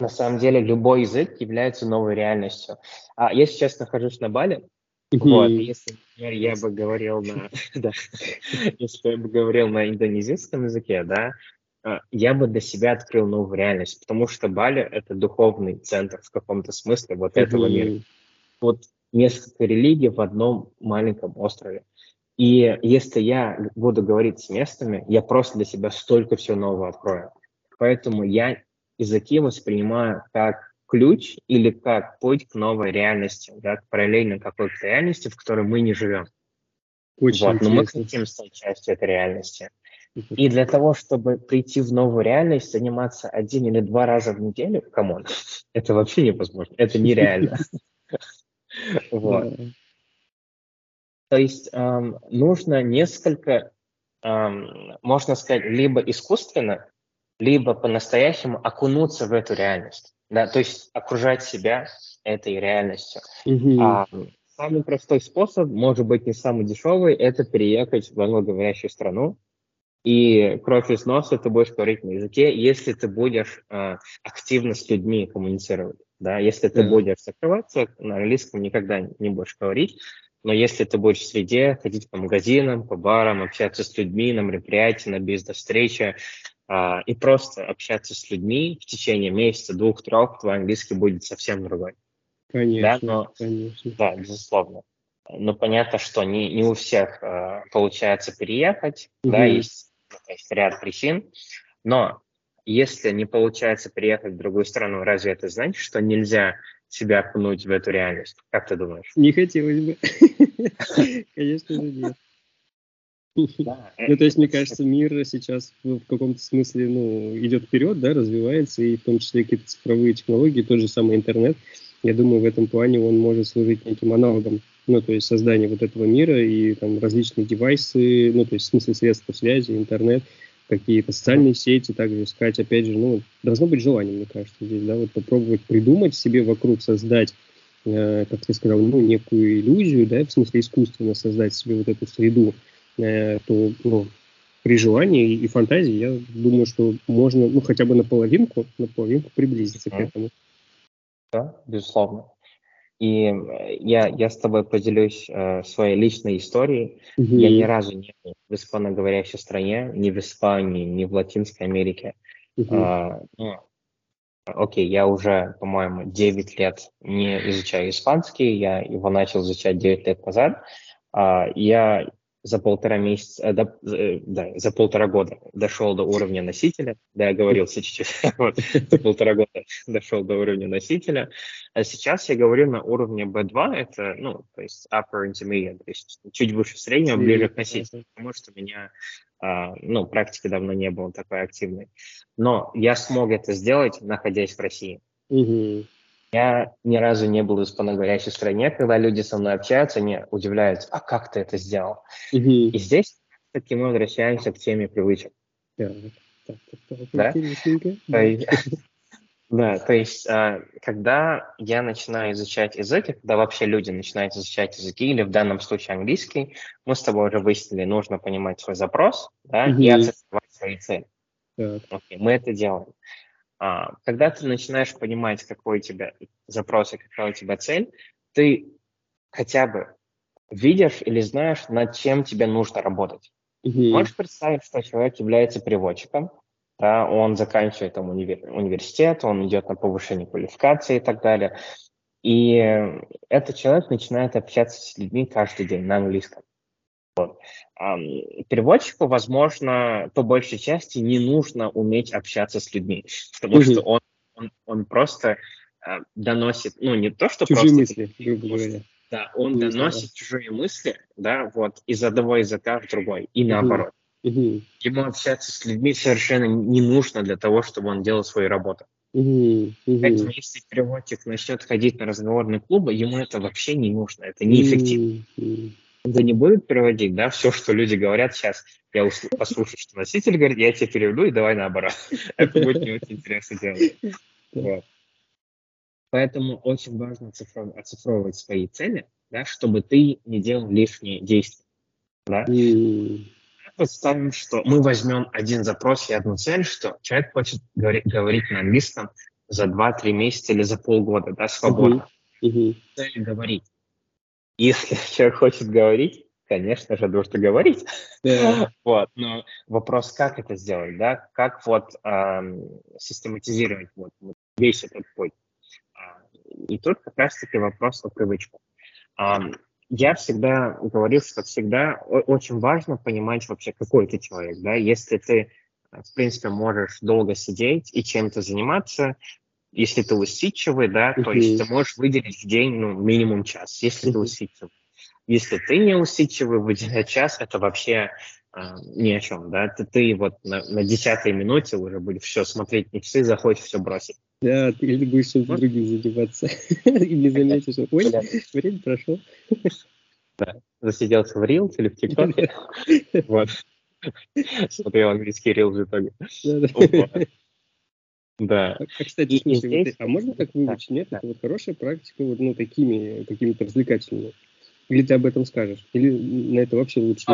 На самом деле, любой язык является новой реальностью. А я сейчас нахожусь на Бали, вот, если, например, я бы говорил на... Если я бы говорил на индонезийском языке, да, я бы для себя открыл новую реальность, потому что Бали – это духовный центр в каком-то смысле вот этого мира. Вот несколько религий в одном маленьком острове. И если я буду говорить с местными, я просто для себя столько всего нового открою. Поэтому я языки воспринимаю как ключ или как путь к новой реальности, да, к параллельной какой-то реальности, в которой мы не живем. Вот, но мы хотим стать частью этой реальности. И для того, чтобы прийти в новую реальность, заниматься 1 или 2 раза в неделю, камон, это вообще невозможно, это нереально. Вот. То есть нужно несколько, можно сказать, либо искусственно, либо по-настоящему окунуться в эту реальность. Да? То есть окружать себя этой реальностью. Самый простой способ, может быть, не самый дешевый, это переехать в англоговорящую страну. И кровь из носа ты будешь говорить на языке, если ты будешь активно с людьми коммуницировать. Да? Если ты будешь закрываться, на английском никогда не будешь говорить, но если ты будешь в среде, ходить по магазинам, по барам, общаться с людьми на мероприятии, на бизнес-встрече, и просто общаться с людьми в течение месяца, 2-3, твой английский будет совсем другой. Конечно, да? Но, конечно. Да, безусловно. Но понятно, что не у всех получается переехать, да, есть ряд причин, но если не получается переехать в другую страну, разве это значит, что нельзя себя окунуть в эту реальность? Как ты думаешь? Не хотелось бы. Конечно же нет. Ну, то есть, мне кажется, мир сейчас в каком-то смысле, ну, идет вперед, да, развивается, и в том числе какие-то цифровые технологии, тот же самый интернет. Я думаю, в этом плане он может служить неким аналогом, ну, то есть создание вот этого мира и там различные девайсы, ну, то есть в смысле средства связи, интернет, какие-то социальные сети, также искать, опять же, ну, должно быть желание, мне кажется, здесь, да, вот попробовать придумать себе вокруг, создать, как ты сказал, ну, некую иллюзию, да, в смысле искусственно создать себе вот эту среду, то, ну, при желании и фантазии, я думаю, что можно, ну, хотя бы наполовинку приблизиться к этому. Да, безусловно. И я с тобой поделюсь своей личной историей. Я ни разу не был в испаноговорящей стране, ни в Испании, ни в Латинской Америке. Окей, я уже, по-моему, 9 лет не изучаю испанский, я его начал изучать 9 лет назад. Я за 1,5 года дошел до уровня носителя, да, оговорился чуть-чуть, за 1,5 года дошел до уровня носителя, а сейчас я говорю на уровне B2, это, ну, то есть upper intermediate, то есть чуть выше среднего, ближе к носителю, потому что у меня, ну, практики давно не было такой активной, но я смог это сделать, находясь в России. Я ни разу не был в испаноговорящей стране, когда люди со мной общаются, они удивляются, а как ты это сделал? И здесь все-таки мы возвращаемся к теме привычек. Да? Да, то есть, когда я начинаю изучать языки, когда вообще люди начинают изучать языки, или в данном случае английский, мы с тобой уже выяснили, нужно понимать свой запрос, да, и оцифровать свои цели. Окей, мы это делаем. Когда ты начинаешь понимать, какой у тебя запрос и какая у тебя цель, ты хотя бы видишь или знаешь, над чем тебе нужно работать. Можешь представить, что человек является переводчиком, да, он заканчивает там, университет, он идет на повышение квалификации и так далее. И этот человек начинает общаться с людьми каждый день на английском. Вот. Переводчику, возможно, по большей части не нужно уметь общаться с людьми, потому что он просто доносит, ну не то, что чужие просто... мысли. Да, он доносит чужие мысли, да, вот, из одного языка в другой, и наоборот. Ему общаться с людьми совершенно не нужно для того, чтобы он делал свою работу. Поэтому если переводчик начнет ходить на разговорные клубы, ему это вообще не нужно, это неэффективно. Да не будет переводить, да, все, что люди говорят, сейчас я послушаю, что носитель говорит, я тебе переведу, и давай наоборот. Это будет не очень интересно делать. Вот. Поэтому очень важно оцифровывать свои цели, да, чтобы ты не делал лишние действия. Да? Представим, что мы возьмем один запрос и одну цель, что человек хочет говорить на английском за 2-3 месяца или за полгода, да, свободно. Цель говорить. Если человек хочет говорить, конечно же, нужно говорить. Вот. Но вопрос, как это сделать, да? Как вот систематизировать вот весь этот путь. И тут как раз-таки вопрос о привычку. Я всегда говорил, что всегда очень важно понимать вообще, какой ты человек, да? Если ты, в принципе, можешь долго сидеть и чем-то заниматься, если ты усидчивый, да, то есть ты можешь выделить в день, ну, минимум час, если ты усидчивый. Если ты не усидчивый, выделять час, это вообще ни о чем, да. Ты вот на 10-й минуте уже будешь все смотреть на часы, захочешь все бросить. Да, ты или будешь чем-то другим заниматься, и не заметишь, что, ой, время прошло. Да, засиделся в Reels или в ТикТоке, вот, смотрел английский Reels в итоге. Да. Кстати, и слушай, здесь... а можно так выучить? Да, нет, да. Это вот хорошая практика, вот, ну, такими какими-то развлекательными. Или ты об этом скажешь? Или на это вообще лучше?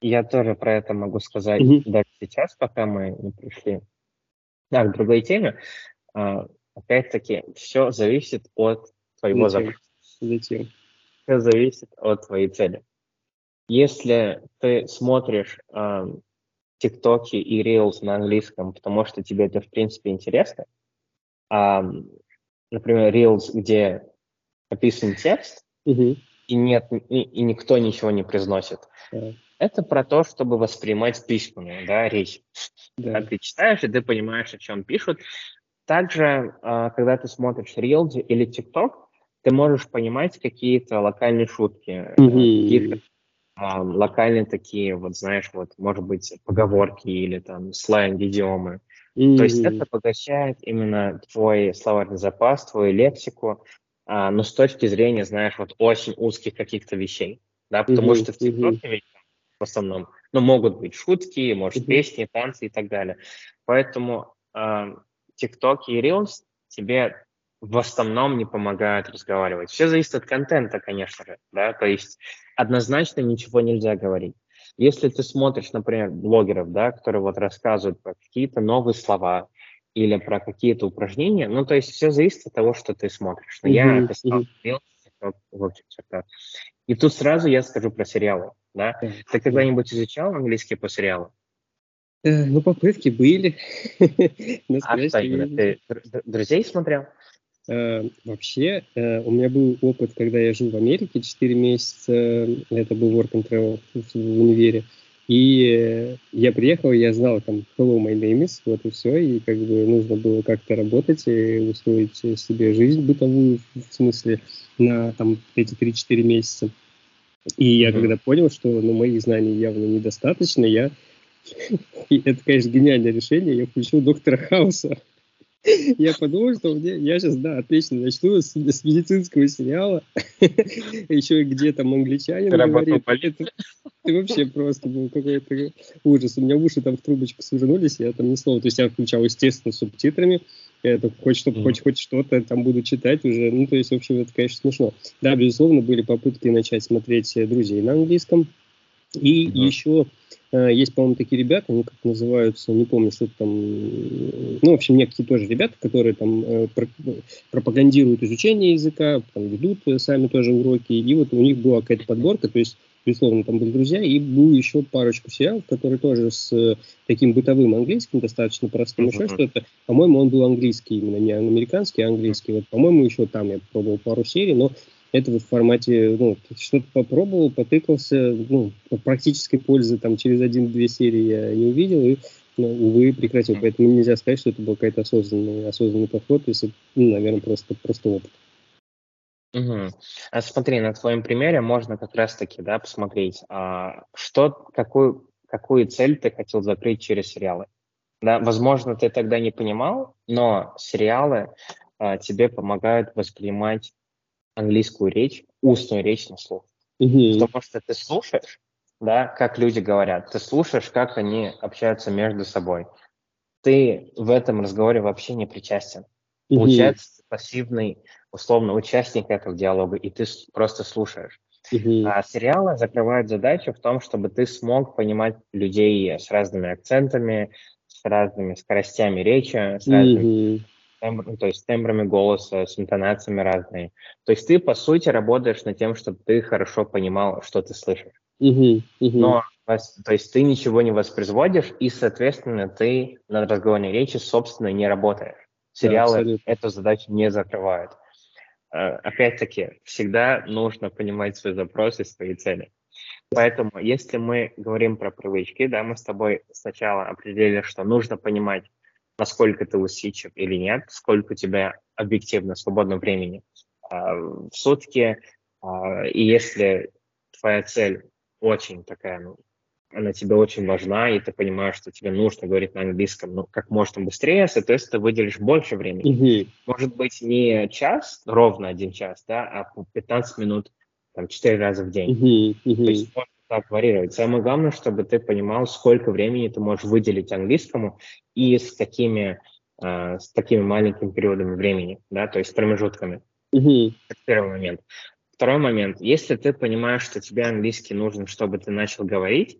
Я тоже про это могу сказать даже сейчас, пока мы не пришли. Да, к другой теме. Опять-таки, все зависит от твоего запроса. Зачем? Все зависит от твоей цели. Если ты смотришь... ТикТоки и Reels на английском, потому что тебе это, в принципе, интересно. Например, Reels, где описан текст, и нет, и никто ничего не произносит. Это про то, чтобы воспринимать письменную, да, речь. Когда ты читаешь, и ты понимаешь, о чем пишут. Также, когда ты смотришь Reels или TikTok, ты можешь понимать какие-то локальные шутки, какие-то локальные такие, вот знаешь, вот, может быть, поговорки или там сленг, идиомы. То есть это обогащает именно твой словарный запас, твою лексику, но с точки зрения, знаешь, вот очень узких каких-то вещей, да, потому что в ТикТоке в основном, ну, могут быть шутки, может, песни, танцы и так далее. Поэтому ТикТок и Reels тебе в основном не помогают разговаривать. Все зависит от контента, конечно же, да, то есть однозначно ничего нельзя говорить. Если ты смотришь, например, блогеров, да, которые вот рассказывают про какие-то новые слова или про какие-то упражнения, ну, то есть все зависит от того, что ты смотришь. Но я это стал делать в общих чертах. И тут сразу я скажу про сериалы, да. Ты когда-нибудь изучал английский по сериалу? Ну, попытки были. Ты «Друзей» смотрел? Вообще, у меня был опыт, когда я жил в Америке 4 месяца, это был work and travel в универе, и я приехал, я знал там hello, my name is, вот и все, и как бы нужно было как-то работать и устроить себе жизнь бытовую, в смысле, на там эти 3-4 месяца. И я когда понял, что ну, моих знаний явно недостаточно, я, и это, конечно, гениальное решение, я включил доктора Хауса. Я подумал, что я сейчас, да, отлично начну с медицинского сериала. Еще и где там англичанин говорит. Ты вообще просто был какой-то ужас. У меня уши там в трубочку свернулись, я там ни слова. То есть я включал, естественно, субтитрами. Это хоть что-то там буду читать уже. Ну, то есть, в общем, это, конечно, смешно. Да, безусловно, были попытки начать смотреть «Друзей» на английском. И еще... Есть, по-моему, такие ребята, они как называются, не помню, что это там... Ну, в общем, некие тоже ребята, которые там пропагандируют изучение языка, там, ведут сами тоже уроки. И вот у них была какая-то подборка, то есть, безусловно, там были «Друзья», и было еще парочку сериалов, которые тоже с таким бытовым английским, достаточно простым, еще что-то. По-моему, он был английский именно, не американский, а английский. Вот, по-моему, еще там я пробовал пару серий, но... Это вот в формате, ну, что-то попробовал, потыкался, ну, практической пользы там через 1-2 серии я не увидел и, ну, увы, прекратил. Поэтому нельзя сказать, что это был какой-то осознанный подход, если, ну, наверное, просто опыт. А смотри, на твоем примере можно как раз-таки, да, посмотреть, какую цель ты хотел закрыть через сериалы. Да, возможно, ты тогда не понимал, но сериалы тебе помогают воспринимать английскую речь, устную речь на слух. Потому что ты слушаешь, да, как люди говорят, ты слушаешь, как они общаются между собой. Ты в этом разговоре вообще не причастен. Получается, пассивный, условно, участник этого диалога, и ты просто слушаешь. А сериалы закрывают задачу в том, чтобы ты смог понимать людей с разными акцентами, с разными скоростями речи, с разными... то есть с тембрами голоса, с интонациями разные. То есть ты, по сути, работаешь над тем, чтобы ты хорошо понимал, что ты слышишь. Но, то есть ты ничего не воспроизводишь, и, соответственно, ты над разговорной речи, собственно, не работаешь. Сериалы эту задачу не закрывают. Опять-таки, всегда нужно понимать свои запросы, свои цели. Поэтому, если мы говорим про привычки, да, мы с тобой сначала определили, что нужно понимать, насколько ты усидчив или нет, сколько у тебя объективно свободного времени в сутки. И если твоя цель очень такая, ну, она тебе очень важна, и ты понимаешь, что тебе нужно говорить на английском, ну, как можно быстрее, соответственно, ты выделишь больше времени. Может быть, не час, ровно 1 час, да, а 15 минут, там, 4 раза в день. То есть можно так варьировать. Самое главное, чтобы ты понимал, сколько времени ты можешь выделить английскому, и с такими маленькими периодами времени, да, то есть промежутками. Это первый момент. Второй момент. Если ты понимаешь, что тебе английский нужен, чтобы ты начал говорить,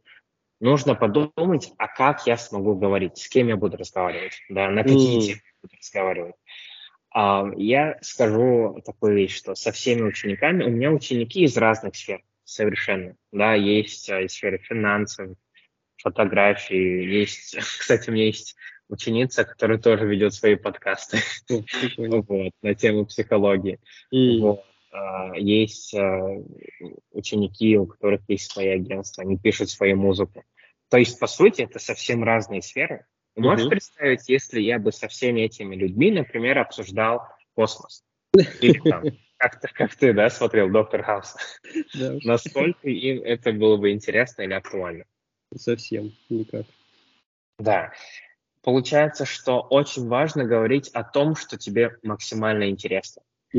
нужно подумать, а как я смогу говорить, с кем я буду разговаривать, да, на какие темы я буду разговаривать. Я скажу такую вещь, что со всеми учениками, у меня ученики из разных сфер совершенно, да, есть из сферы финансов, фотографии, есть, кстати, у меня есть ученица, которая тоже ведет свои подкасты на тему психологии. Есть ученики, у которых есть свои агентства, они пишут свою музыку. То есть, по сути, это совсем разные сферы. Можешь представить, если я бы со всеми этими людьми, например, обсуждал космос? Или там, как ты, да, смотрел «Доктор Хаус». Насколько им это было бы интересно или актуально? Совсем никак. Да. Получается, что очень важно говорить о том, что тебе максимально интересно. То,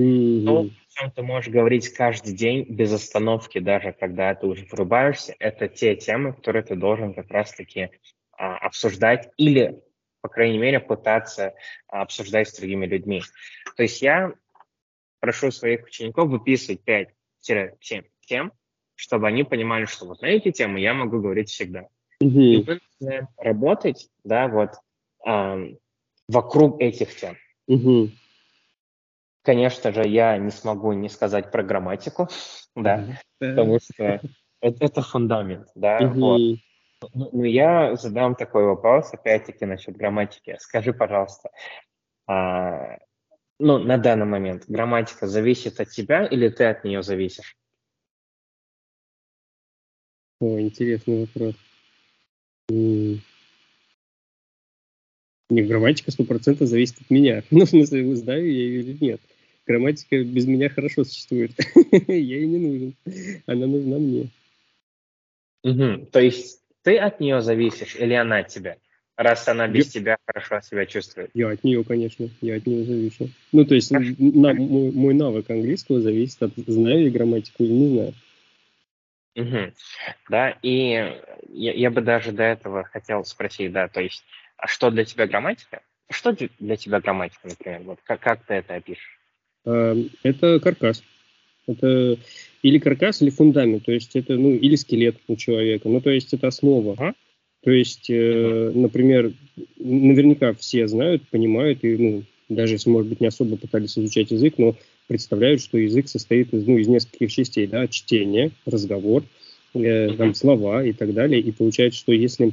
о чем ты можешь говорить каждый день без остановки, даже когда ты уже врубаешься, это те темы, которые ты должен как раз-таки обсуждать или, по крайней мере, пытаться обсуждать с другими людьми. То есть я прошу своих учеников выписывать 5-7 тем, чтобы они понимали, что вот на эти темы я могу говорить всегда. И мы начинаем работать, да, вот вокруг этих тем. Конечно же, я не смогу не сказать про грамматику, да, потому что это фундамент, да. Но я задам такой вопрос, опять-таки, насчет грамматики. Скажи, пожалуйста, на данный момент грамматика зависит от тебя или ты от нее зависишь? О, интересный вопрос. Не, грамматика 100% зависит от меня. Ну, в смысле, знаю я ее или нет. Грамматика без меня хорошо существует. Я ей не нужен. Она нужна мне. То есть ты от нее зависишь или она от тебя? Раз она без тебя хорошо себя чувствует. Я от нее, конечно, я от нее завишу. Ну, то есть мой навык английского зависит от, знаю я грамматику или не знаю. Угу. Да, и я бы даже до этого хотел спросить, да, то есть, а что для тебя грамматика? Что для тебя грамматика, например? Вот как ты это опишешь? Это каркас. Это или каркас, или фундамент, то есть это, ну, или скелет у человека, ну, то есть это основа. Ага. То есть, например, наверняка все знают, понимают, и, ну, даже если, может быть, не особо пытались изучать язык, но представляют, что язык состоит из, ну, из нескольких частей, да, чтение, разговор, там, слова и так далее. И получается, что если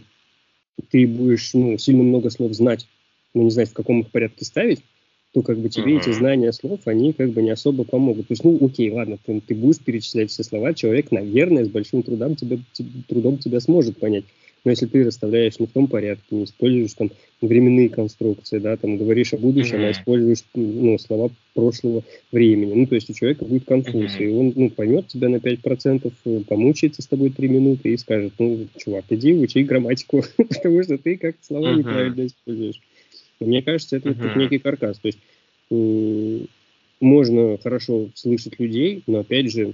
ты будешь, ну, сильно много слов знать, но не знать, в каком их порядке ставить, то как бы тебе эти знания слов, они как бы не особо помогут. То есть, ну, окей, ладно, ты будешь перечислять все слова, человек, наверное, с большим трудом тебя сможет понять. Но если ты расставляешь не в том порядке, не используешь там временные конструкции, да, там говоришь о будущем, а используешь, ну, слова прошлого времени. Ну, то есть у человека будет конфуз, и он, ну, поймет тебя на 5%, помучается с тобой 3 минуты и скажет: ну, чувак, иди учи грамматику, потому что ты как-то слова неправильно используешь. Мне кажется, это как некий каркас. То есть можно хорошо слышать людей, но, опять же,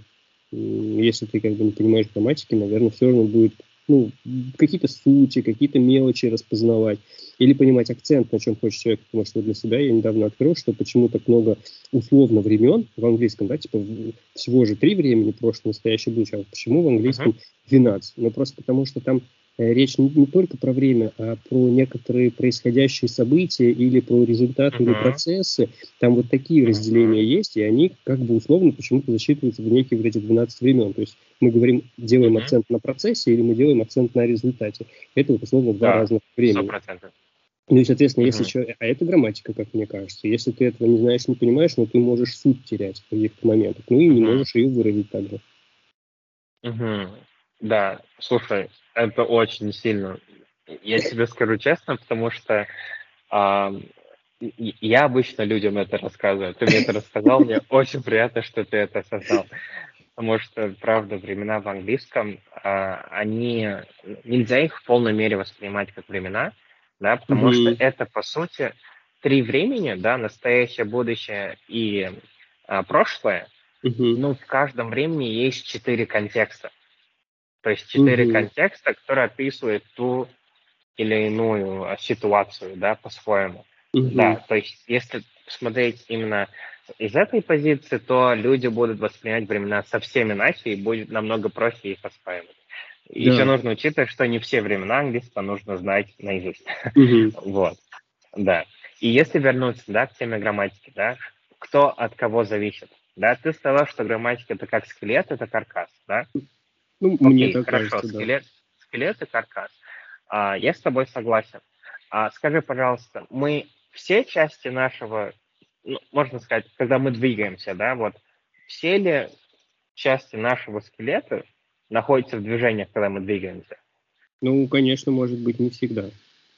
если ты как бы не понимаешь грамматики, наверное, все равно будет, ну, какие-то сути, какие-то мелочи распознавать. Или понимать акцент, на чем хочет человек. Потому что для себя я недавно открыл, что почему так много условно времен в английском, да, типа всего же 3 времени, прошлое, настоящее, будущее. А почему в английском 12? Ну, просто потому что там речь не только про время, а про некоторые происходящие события или про результаты, или процессы. Там вот такие разделения есть, и они как бы условно почему-то засчитываются в некие вот эти 12 времен. То есть мы говорим, делаем акцент на процессе или мы делаем акцент на результате. Это вот условно 2 разных времени. 100%. Ну и, соответственно, если человек... А это грамматика, как мне кажется. Если ты этого не знаешь, не понимаешь, но ты можешь суть терять в каких-то моментах. Ну и не можешь ее выразить также. Да, слушай, это очень сильно. Я тебе скажу честно, потому что я обычно людям это рассказываю. Ты мне это рассказал, мне очень приятно, что ты это осознал. Потому что, правда, времена в английском, они нельзя их в полной мере воспринимать как времена, да, потому что это, по сути, 3 времени, да, настоящее, будущее и прошлое, но в каждом времени есть 4 контекста. То есть 4 контекста, которые описывают ту или иную ситуацию, да, по-своему. Да, то есть если смотреть именно из этой позиции, то люди будут воспринимать времена совсем иначе, и будет намного проще их осваивать. И еще нужно учитывать, что не все времена английского нужно знать наизусть. Вот, да. И если вернуться, да, к теме грамматики, да, кто от кого зависит, да, ты сказал, что грамматика – это как скелет, это каркас, да? Ну, окей, мне так хорошо, кажется, скелет и каркас. Я с тобой согласен. Скажи, пожалуйста, мы все части нашего, ну, можно сказать, когда мы двигаемся, да, вот, все ли части нашего скелета находятся в движении, когда мы двигаемся? Ну, конечно, может быть, не всегда.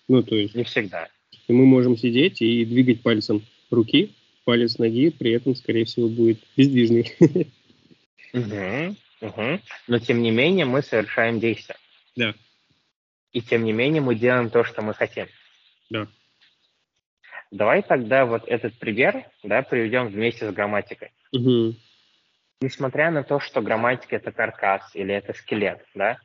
Ну, то есть... Не всегда. Мы можем сидеть и двигать пальцем руки, палец ноги, при этом, скорее всего, будет бездвижный. Но, тем не менее, мы совершаем действия. Да. И, тем не менее, мы делаем то, что мы хотим. Да. Давай тогда вот этот пример, да, приведем вместе с грамматикой. Несмотря на то, что грамматика – это каркас или это скелет, да,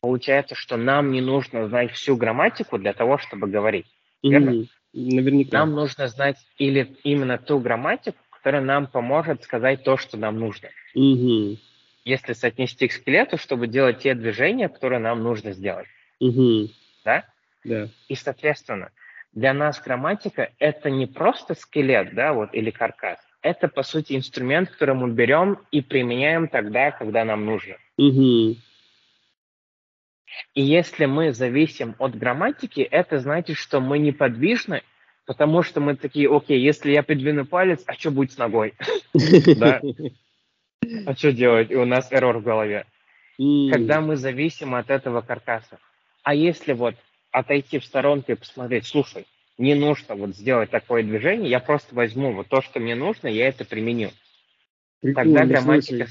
получается, что нам не нужно знать всю грамматику для того, чтобы говорить. Верно? Наверняка. Нам нужно знать или именно ту грамматику, которая нам поможет сказать то, что нам нужно. Если соотнести к скелету, чтобы делать те движения, которые нам нужно сделать. Да? Да. И, соответственно, для нас грамматика – это не просто скелет, да, вот, или каркас. Это, по сути, инструмент, который мы берем и применяем тогда, когда нам нужно. И если мы зависим от грамматики, это значит, что мы неподвижны, потому что мы такие: окей, если я придвину палец, а что будет с ногой? Да. А что делать? И у нас эррор в голове. Когда мы зависим от этого каркаса. А если вот отойти в сторонку и посмотреть: слушай, не нужно вот сделать такое движение, я просто возьму вот то, что мне нужно, я это применю. Прикольно, тогда грамматика,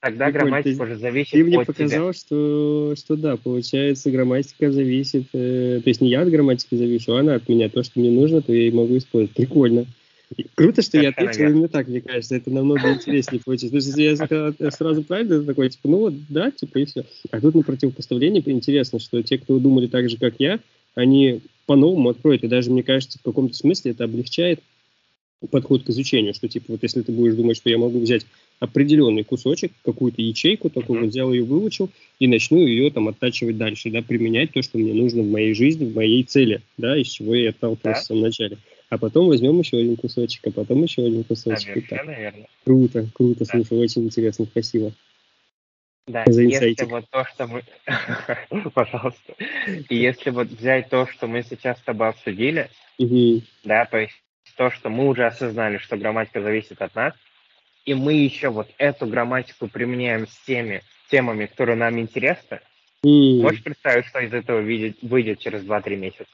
Тогда Николь, грамматика уже зависит от тебя. Ты мне показал, что да, получается, грамматика зависит... то есть не я от грамматики завишу, а она от меня. То, что мне нужно, то я и могу использовать. Прикольно. Круто, что я ответил именно так, мне кажется. Это намного интереснее получится. Потому что если я сразу правильно, это такой, типа, ну вот, да, типа, и все. А тут на противопоставлении интересно, что те, кто думали так же, как я, они по-новому откроют. И даже, мне кажется, в каком-то смысле это облегчает подход к изучению, что, типа, вот если ты будешь думать, что я могу взять определенный кусочек, какую-то ячейку, такую вот взял ее, выучил, и начну ее там оттачивать дальше, да, применять то, что мне нужно в моей жизни, в моей цели, да, из чего я отталкивался в самом начале. А потом возьмем еще один кусочек, а потом еще один кусочек. Наверное. Круто, да. Слушай, очень интересно, спасибо. Да, если вот то, что мы... Пожалуйста. И если вот взять то, что мы сейчас с тобой обсудили, да, то есть то, что мы уже осознали, что грамматика зависит от нас, и мы еще вот эту грамматику применяем с теми темами, которые нам интересны, можешь представить, что из этого выйдет через 2-3 месяца?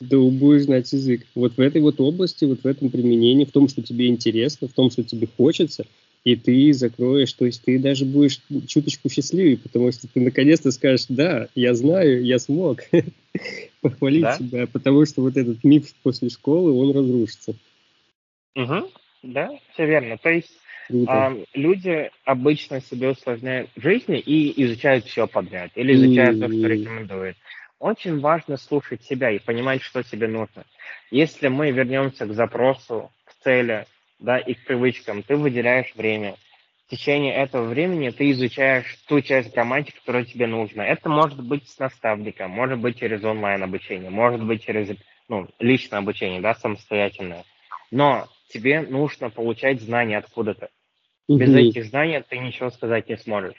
Да, будешь знать язык. Вот в этой вот области, вот в этом применении, в том, что тебе интересно, в том, что тебе хочется, и ты закроешь, то есть ты даже будешь чуточку счастливее, потому что ты наконец-то скажешь: да, я знаю, я смог похвалить себя, потому что вот этот миф после школы, он разрушится. Угу. Да, все верно. То есть люди обычно себе усложняют жизни и изучают все подряд, или изучают то, что рекомендуют. Очень важно слушать себя и понимать, что тебе нужно. Если мы вернемся к запросу, к цели, да, и к привычкам, ты выделяешь время. В течение этого времени ты изучаешь ту часть грамматики, которая тебе нужна. Это может быть с наставником, может быть через онлайн-обучение, может быть через личное обучение, да, самостоятельное. Но тебе нужно получать знания откуда-то. Без этих знаний ты ничего сказать не сможешь.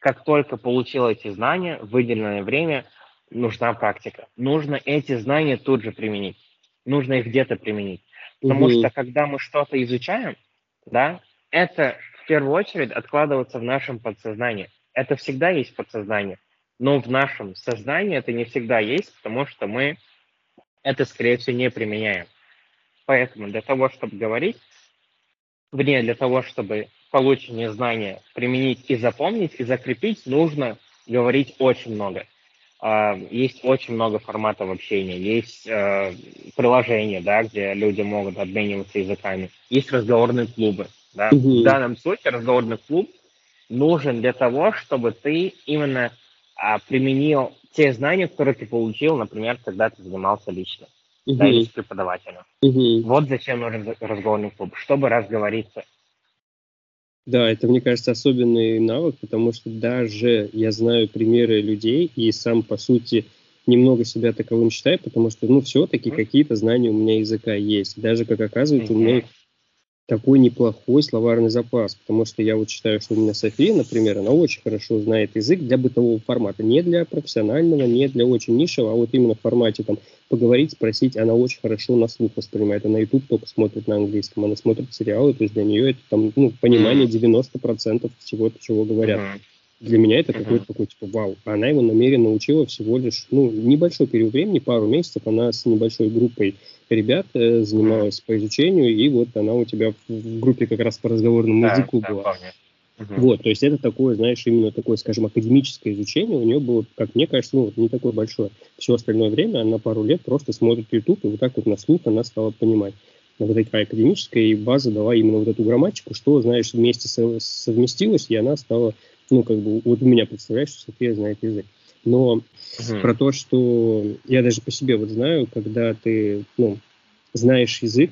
Как только получил эти знания, выделенное время, нужна практика. Нужно эти знания тут же применить. Нужно их где-то применить. Потому что когда мы что-то изучаем, да, это в первую очередь откладывается в нашем подсознании. Это всегда есть подсознание. Но в нашем сознании это не всегда есть, потому что мы это, скорее всего, не применяем. Поэтому для того, чтобы говорить, для того, чтобы полученные знания применить и запомнить, и закрепить, нужно говорить очень много. Есть очень много форматов общения, есть приложения, да, где люди могут обмениваться языками, есть разговорные клубы. Да. В данном случае разговорный клуб нужен для того, чтобы ты именно применил те знания, которые ты получил, например, когда ты занимался лично. Да, или с преподавателем. Вот зачем нужен разговорный клуб, чтобы разговориться. Да, это, мне кажется, особенный навык, потому что даже я знаю примеры людей и сам, по сути, немного себя таковым считаю, потому что, все-таки какие-то знания у меня языка есть. Даже, как оказывается, у меня такой неплохой словарный запас, потому что я вот считаю, что у меня София, например, она очень хорошо знает язык для бытового формата, не для профессионального, не для очень низшего, а вот именно в формате там поговорить, спросить, она очень хорошо на слух воспринимает, она YouTube только смотрит на английском, она смотрит сериалы, то есть для нее это там, понимание 90% всего-то, чего говорят. Для меня это какой-то такой, типа, вау. Она его намеренно учила всего лишь, небольшой период времени, пару месяцев, она с небольшой группой ребят занималась по изучению, и вот она у тебя в группе как раз по разговорному языку была. Вот, то есть это такое, знаешь, именно такое, скажем, академическое изучение у нее было, как мне кажется, не такое большое. Все остальное время она пару лет просто смотрит YouTube, и вот так вот на слух она стала понимать. Вот такая академическая, и база дала именно вот эту грамматику, что, знаешь, вместе совместилось, и она стала... вот у меня представляешь, что София знает язык. Но про то, что я даже по себе вот знаю, когда ты, знаешь язык,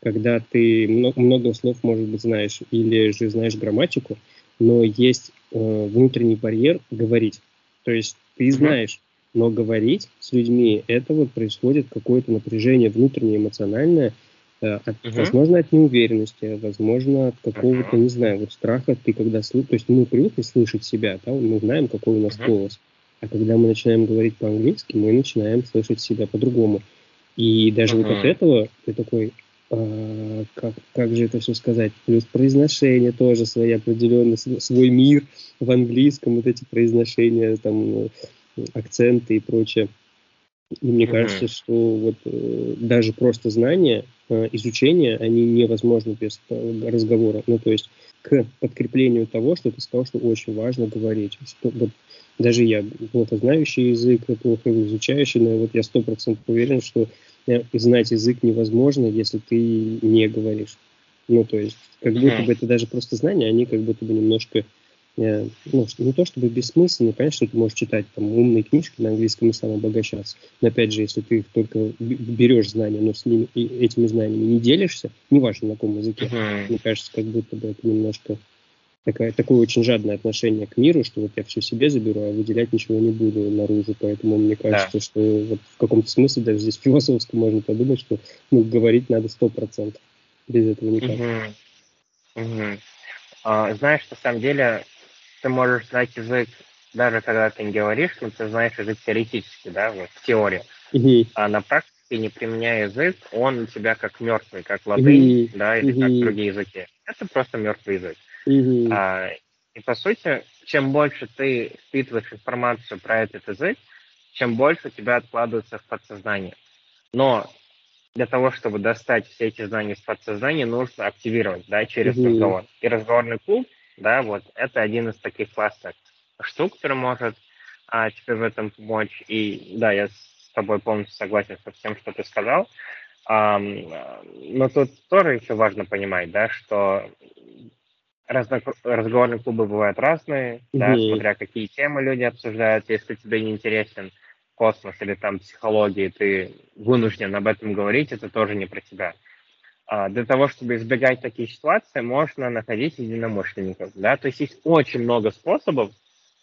когда ты много слов, может быть, знаешь, или же знаешь грамматику, но есть внутренний барьер говорить. То есть ты знаешь, но говорить с людьми, это вот происходит какое-то напряжение внутреннее, эмоциональное, возможно, от неуверенности, возможно, от какого-то, не знаю, вот страха. Ты когда слышишь, то есть мы привыкли слышать себя, да? Мы знаем, какой у нас голос. А когда мы начинаем говорить по-английски, мы начинаем слышать себя по-другому. И даже вот от этого ты такой, как же это все сказать? Плюс произношение тоже свои определенные, свой мир в английском, вот эти произношения, там, акценты и прочее. И мне кажется, что вот даже просто знания, изучение, они невозможны без разговора. Ну, то есть к подкреплению того, что ты сказал, что очень важно говорить. Что, вот, даже я, плохо знающий язык, плохо его изучающий, но вот я 100% уверен, что знать язык невозможно, если ты не говоришь. Ну, то есть, как будто бы это даже просто знания, они как будто бы немножко, ну, не то чтобы бессмысленные, конечно, ты можешь читать там умные книжки на английском и сам обогащаться, но, опять же, если ты только берешь знания, но с ними, этими знаниями не делишься, неважно на каком языке, мне кажется, как будто бы это немножко такое очень жадное отношение к миру, что вот я все себе заберу, а выделять ничего не буду наружу, поэтому мне кажется, что вот в каком-то смысле даже здесь философски можно подумать, что ну, говорить надо 100%. Без этого никак. Знаешь, на самом деле, ты можешь знать язык, даже когда ты не говоришь, но ты знаешь язык теоретически, да, вот, в теории. А на практике, не применяя язык, он у тебя как мертвый, как латынь, да, или как другие языки. Это просто мертвый язык. И по сути, чем больше ты впитываешь информацию про этот язык, чем больше у тебя откладывается в подсознание. Но для того, чтобы достать все эти знания из подсознания, нужно активировать, да, через разговор. И разговорный клуб, да, вот, это один из таких классных штук, который может тебе в этом помочь. И, да, я с тобой полностью согласен со всем, что ты сказал. Но тут тоже еще важно понимать, да, что разговорные клубы бывают разные, да, смотря какие темы люди обсуждают, если тебе не интересен космос или там психологии, ты вынужден об этом говорить, это тоже не про тебя. Для того, чтобы избегать таких ситуаций, можно находить единомышленников. Да? То есть есть очень много способов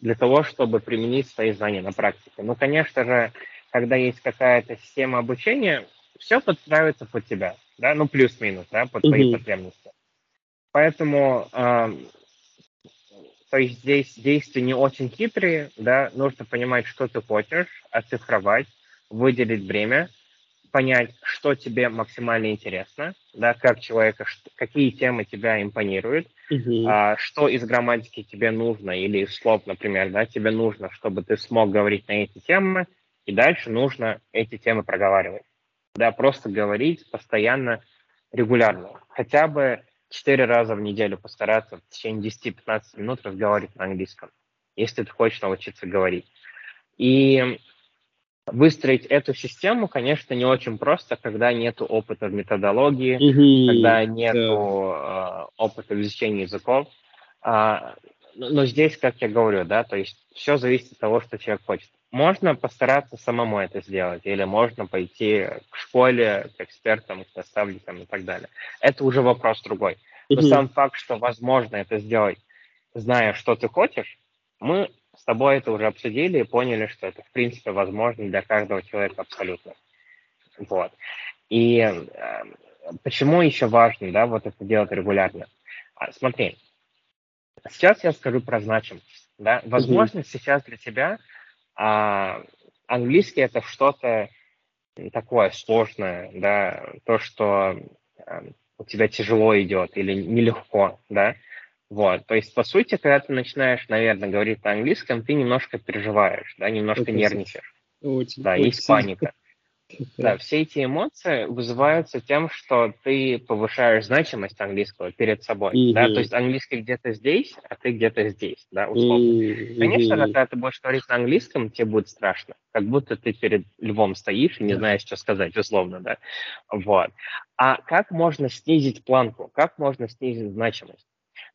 для того, чтобы применить свои знания на практике. Но, конечно же, когда есть какая-то система обучения, все подстраивается под тебя, да? Ну, плюс-минус, да, под твои потребности. Поэтому то есть здесь действия не очень хитрые, да, нужно понимать, что ты хочешь, оцифровать, выделить время, понять, что тебе максимально интересно, да, как человека, какие темы тебя импонируют, что из грамматики тебе нужно, или из слов, например, да, тебе нужно, чтобы ты смог говорить на эти темы, и дальше нужно эти темы проговаривать. Да, просто говорить постоянно, регулярно, хотя бы 4 раза в неделю постараться в течение 10-15 минут разговаривать на английском, если ты хочешь научиться говорить. И выстроить эту систему, конечно, не очень просто, когда нет опыта в методологии, когда нет опыта в изучении языков. Но здесь, как я говорю, да, то есть все зависит от того, что человек хочет. Можно постараться самому это сделать, или можно пойти к школе, к экспертам, к наставникам и так далее. Это уже вопрос другой. Но сам факт, что возможно это сделать, зная, что ты хочешь, мы с тобой это уже обсудили и поняли, что это, в принципе, возможно для каждого человека абсолютно. Вот. И почему еще важно, да, вот это делать регулярно? Смотри, сейчас я скажу про значимость. Да? Возможность сейчас для тебя... английский — это что-то такое сложное, да, то, что у тебя тяжело идет или нелегко, да, вот, то есть, по сути, когда ты начинаешь, наверное, говорить на английском, ты немножко переживаешь, да, немножко нервничаешь, да, есть паника, да, все эти эмоции вызываются тем, что ты повышаешь значимость английского перед собой, да, то есть английский где-то здесь, а ты где-то здесь, да, условно. Конечно, когда ты будешь говорить на английском, тебе будет страшно, как будто ты перед львом стоишь и не знаешь, что сказать, условно, да, вот. А как можно снизить планку, как можно снизить значимость?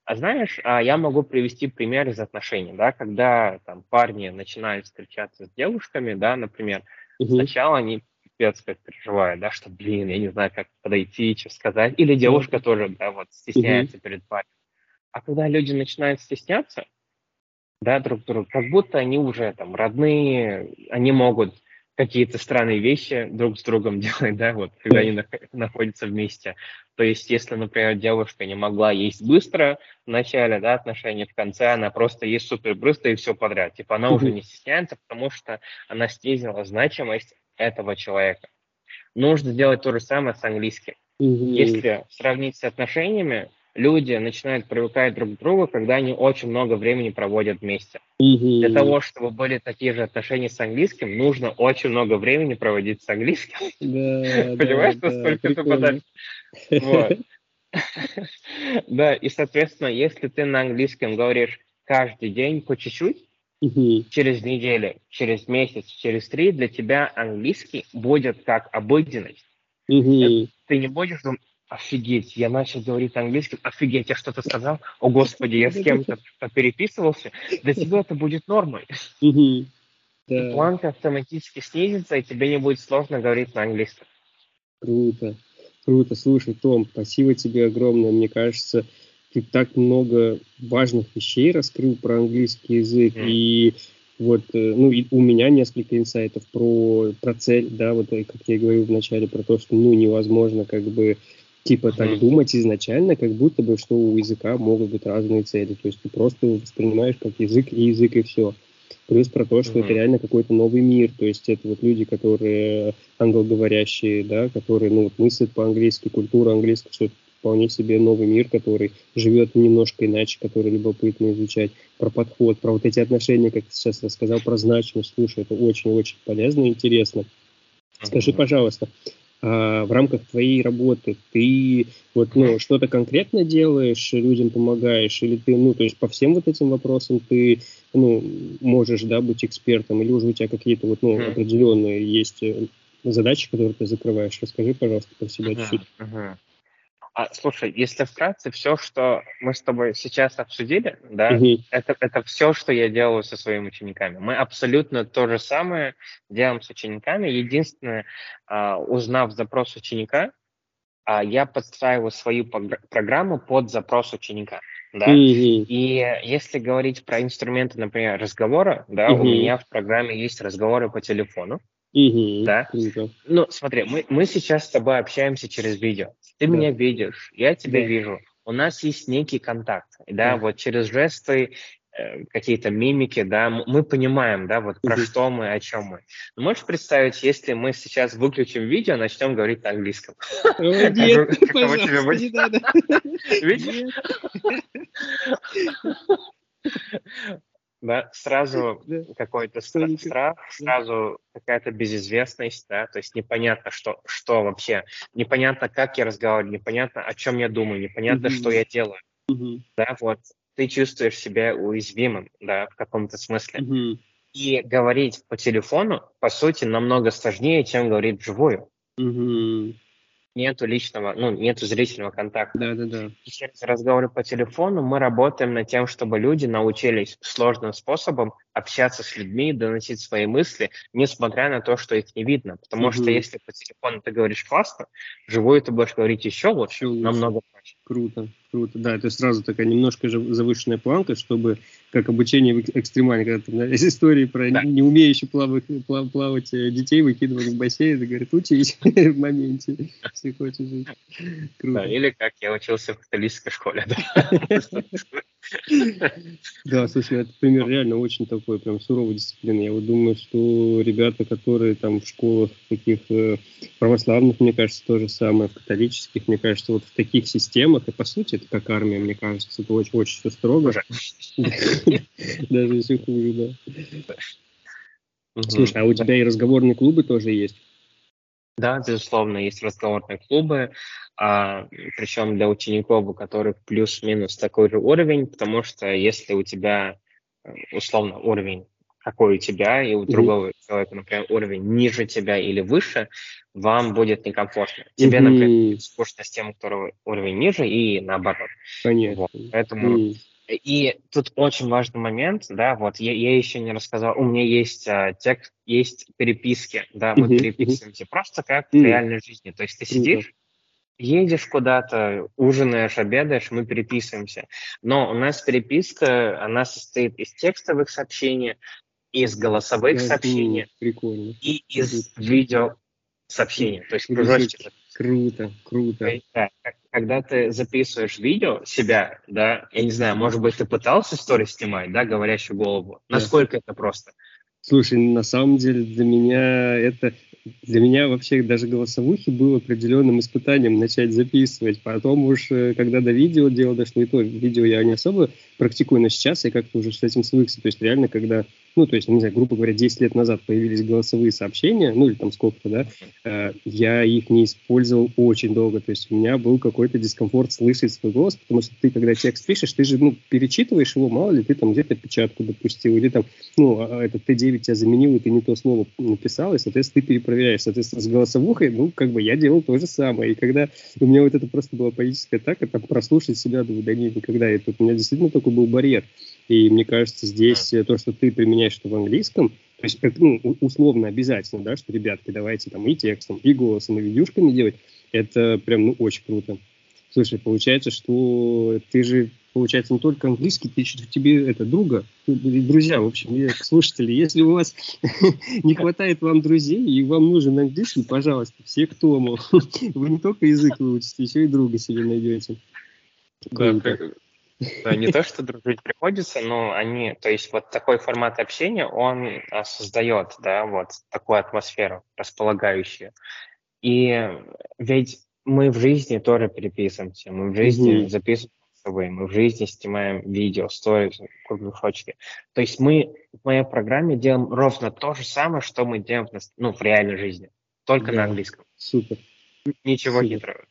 А знаешь, я могу привести пример из отношений, да, когда там парни начинают встречаться с девушками, да, например, сначала они пипец как переживают, да, что, блин, я не знаю, как подойти, что сказать. Или девушка тоже, да, вот, стесняется перед парнем. А когда люди начинают стесняться, да, друг друга, как будто они уже там родные, они могут какие-то странные вещи друг с другом делать, да, вот, когда они находятся вместе. То есть, если, например, девушка не могла есть быстро в начале, да, отношений, в конце она просто ест супер быстро и все подряд. Типа она уже не стесняется, потому что она снизила значимость этого человека. Нужно сделать то же самое с английским. Если сравнить с отношениями, люди начинают привыкать друг к другу, когда они очень много времени проводят вместе. Для того, чтобы были такие же отношения с английским, нужно очень много времени проводить с английским. Понимаешь, насколько это подальше? Да, и, соответственно, если ты на английском говоришь каждый день по чуть-чуть, через неделю, через месяц, через три, для тебя английский будет как обыденность. Ты не будешь думать, офигеть, я начал говорить английским, офигеть, я что-то сказал, о господи, я с кем-то переписывался, для тебя это будет нормой. Да. Планка автоматически снизится, и тебе не будет сложно говорить на английском. Круто, круто. Слушай, Том, спасибо тебе огромное. Мне кажется, ты так много важных вещей раскрыл про английский язык. И вот, ну, и у меня несколько инсайтов про цель, да, вот, как я и говорил вначале, про то, что, ну, невозможно, как бы, типа, так думать изначально, как будто бы, что у языка могут быть разные цели. То есть ты просто воспринимаешь как язык, и все. Плюс про то, что это реально какой-то новый мир, то есть это вот люди, которые англоговорящие, да, которые, ну, вот мыслят по-английски, культура английская, что это вполне себе новый мир, который живет немножко иначе, который любопытно изучать, про подход, про вот эти отношения, как ты сейчас рассказал, про значимость, слушай, это очень-очень полезно и интересно. Скажи, пожалуйста, в рамках твоей работы ты вот, ну, что-то конкретно делаешь, людям помогаешь, или ты, ну, то есть по всем вот этим вопросам ты, ну, можешь, да, быть экспертом, или уже у тебя какие-то вот, ну, определенные есть задачи, которые ты закрываешь? Расскажи, пожалуйста, про себя чуть-чуть. Слушай, если вкратце, все, что мы с тобой сейчас обсудили, да, это все, что я делаю со своими учениками. Мы абсолютно то же самое делаем с учениками. Единственное, узнав запрос ученика, я подстраиваю свою программу под запрос ученика. Да? И если говорить про инструменты, например, разговора, да, у меня в программе есть разговоры по телефону. Да? Ну, смотри, мы сейчас с тобой общаемся через видео. Ты меня видишь, я тебя вижу. У нас есть некий контакт, да, вот через жесты, какие-то мимики, да, мы понимаем, да, вот про что мы, о чем мы. Но можешь представить, если мы сейчас выключим видео, начнем говорить на английском? Нет, пожалуйста, не надо. Видишь? Да, сразу какой-то страх, сразу какая-то безызвестность, да, то есть непонятно, что вообще, непонятно, как я разговариваю, непонятно, о чем я думаю, непонятно, что я делаю, да, вот, ты чувствуешь себя уязвимым, да, в каком-то смысле, и говорить по телефону, по сути, намного сложнее, чем говорить вживую. Нету личного, ну, нету зрительного контакта. Да. И через разговоры по телефону мы работаем над тем, чтобы люди научились сложным способом общаться с людьми, доносить свои мысли, несмотря на то, что их не видно. Потому что если по телефону ты говоришь классно, вживую ты будешь говорить еще лучше, намного проще. Круто. Да, это сразу такая немножко завышенная планка, чтобы, как обучение в экстремальной, когда там, да, истории про не умеющих плавать детей выкидывали в бассейн и говорят, учись в моменте, если хочешь жить. Круто. Да, или как я учился в католической школе. Да, слушай, это пример реально очень такой прям суровой дисциплины. Я вот думаю, что ребята, которые там в школах таких православных, мне кажется, то же самое, в католических, мне кажется, вот в таких системах, и по сути это как армия, мне кажется, это очень-очень все строго. Даже если хуже, да. Слушай, а у тебя и разговорные клубы тоже есть? Да, безусловно, есть разговорные клубы, причем для учеников, у которых плюс-минус такой же уровень, потому что если у тебя, условно, уровень какой у тебя, и у другого человека, например, уровень ниже тебя или выше, вам будет некомфортно. Тебе, например, скучно с тем, у которого уровень ниже, и наоборот. Конечно. Вот. Поэтому... И тут очень важный момент, да, вот я еще не рассказал, у меня есть текст, есть переписки, да, мы переписываемся просто как в реальной жизни, то есть ты сидишь, едешь куда-то, ужинаешь, обедаешь, мы переписываемся, но у нас переписка, она состоит из текстовых сообщений, из голосовых сообщений и из видео сообщений, то есть кружочки. Круто. Да, когда ты записываешь видео себя, да, я не знаю, может быть, ты пытался сторис снимать, да, говорящую голову. Насколько это просто? Слушай, на самом деле для меня вообще даже голосовухи было определенным испытанием начать записывать. Потом уж, когда до видео дело дошло, и то видео я не особо практикую, но сейчас я как-то уже с этим свыкся. То есть реально, когда ну, то есть, не знаю, грубо говоря, 10 лет назад появились голосовые сообщения, ну, или там сколько-то, да, я их не использовал очень долго, то есть у меня был какой-то дискомфорт слышать свой голос, потому что ты, когда текст пишешь, ты же, ну, перечитываешь его, мало ли, ты там где-то печатку допустил, или там, ну, этот Т9 тебя заменил, и ты не то слово написал, и, соответственно, ты перепроверяешь, соответственно, с голосовухой, ну, как бы я делал то же самое, и когда у меня вот это просто была паническая атака, там, прослушать себя до выдания никогда, и тут у меня действительно такой был барьер. И мне кажется, здесь то, что ты применяешь что в английском, то есть, ну, условно обязательно, да, что, ребятки, давайте там и текстом, и голосом, и видюшками делать, это прям, ну, очень круто. Слушай, получается, что ты же, получается, не только английский, ты еще в тебе это друга, друзья, в общем, слушатели, если у вас не хватает вам друзей и вам нужен английский, пожалуйста, все к Тому. Вы не только язык выучите, еще и друга себе найдете. Да, не то, что дружить приходится, но они, то есть вот такой формат общения, он создает, да, вот такую атмосферу располагающую. И ведь мы в жизни тоже переписываемся, мы в жизни записываем с собой, мы в жизни снимаем видео, сторис, кружочки. То есть мы в моей программе делаем ровно то же самое, что мы делаем ну, в реальной жизни, только на английском. Супер. Ничего хитрого.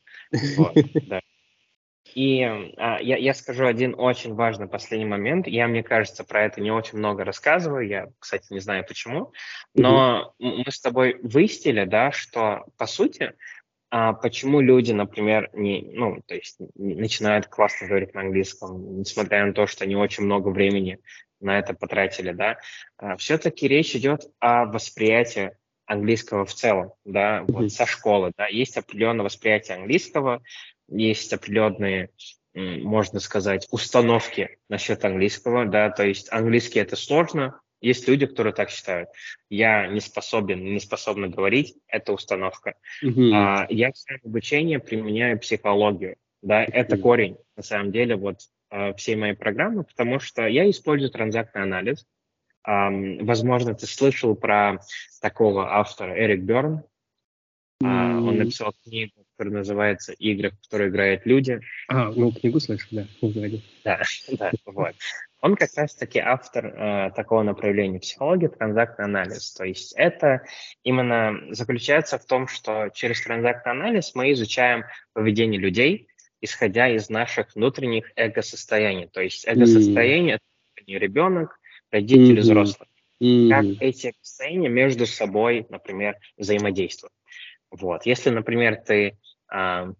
Вот, да. И я скажу один очень важный последний момент. Я, мне кажется, про это не очень много рассказываю. Я, кстати, не знаю почему. Но мы с тобой выяснили, да, что, по сути, почему люди, например, не, ну, то есть, не начинают классно говорить на английском, несмотря на то, что они очень много времени на это потратили, да, все-таки речь идет о восприятии английского в целом, да, вот со школы, да, есть определенное восприятие английского, есть определенные, можно сказать, установки насчет английского, да, то есть английский – это сложно, есть люди, которые так считают. Я не способен, не способна говорить, это установка. Я в своем обучении применяю психологию, да, это корень, на самом деле, вот всей моей программы, потому что я использую транзактный анализ. Возможно, ты слышал про такого автора Эрик Берн, он написал книгу, которая называется «Игры, в которые играют люди». А, ну, книгу слышал, да. Да, вот. Он как раз-таки автор такого направления психологии, транзактный анализ. То есть это именно заключается в том, что через транзактный анализ мы изучаем поведение людей, исходя из наших внутренних эго-состояний. То есть эго-состояние – это ребенок, родители, взрослые. Как эти состояния между собой, например, взаимодействуют. Вот. Если, например, ты в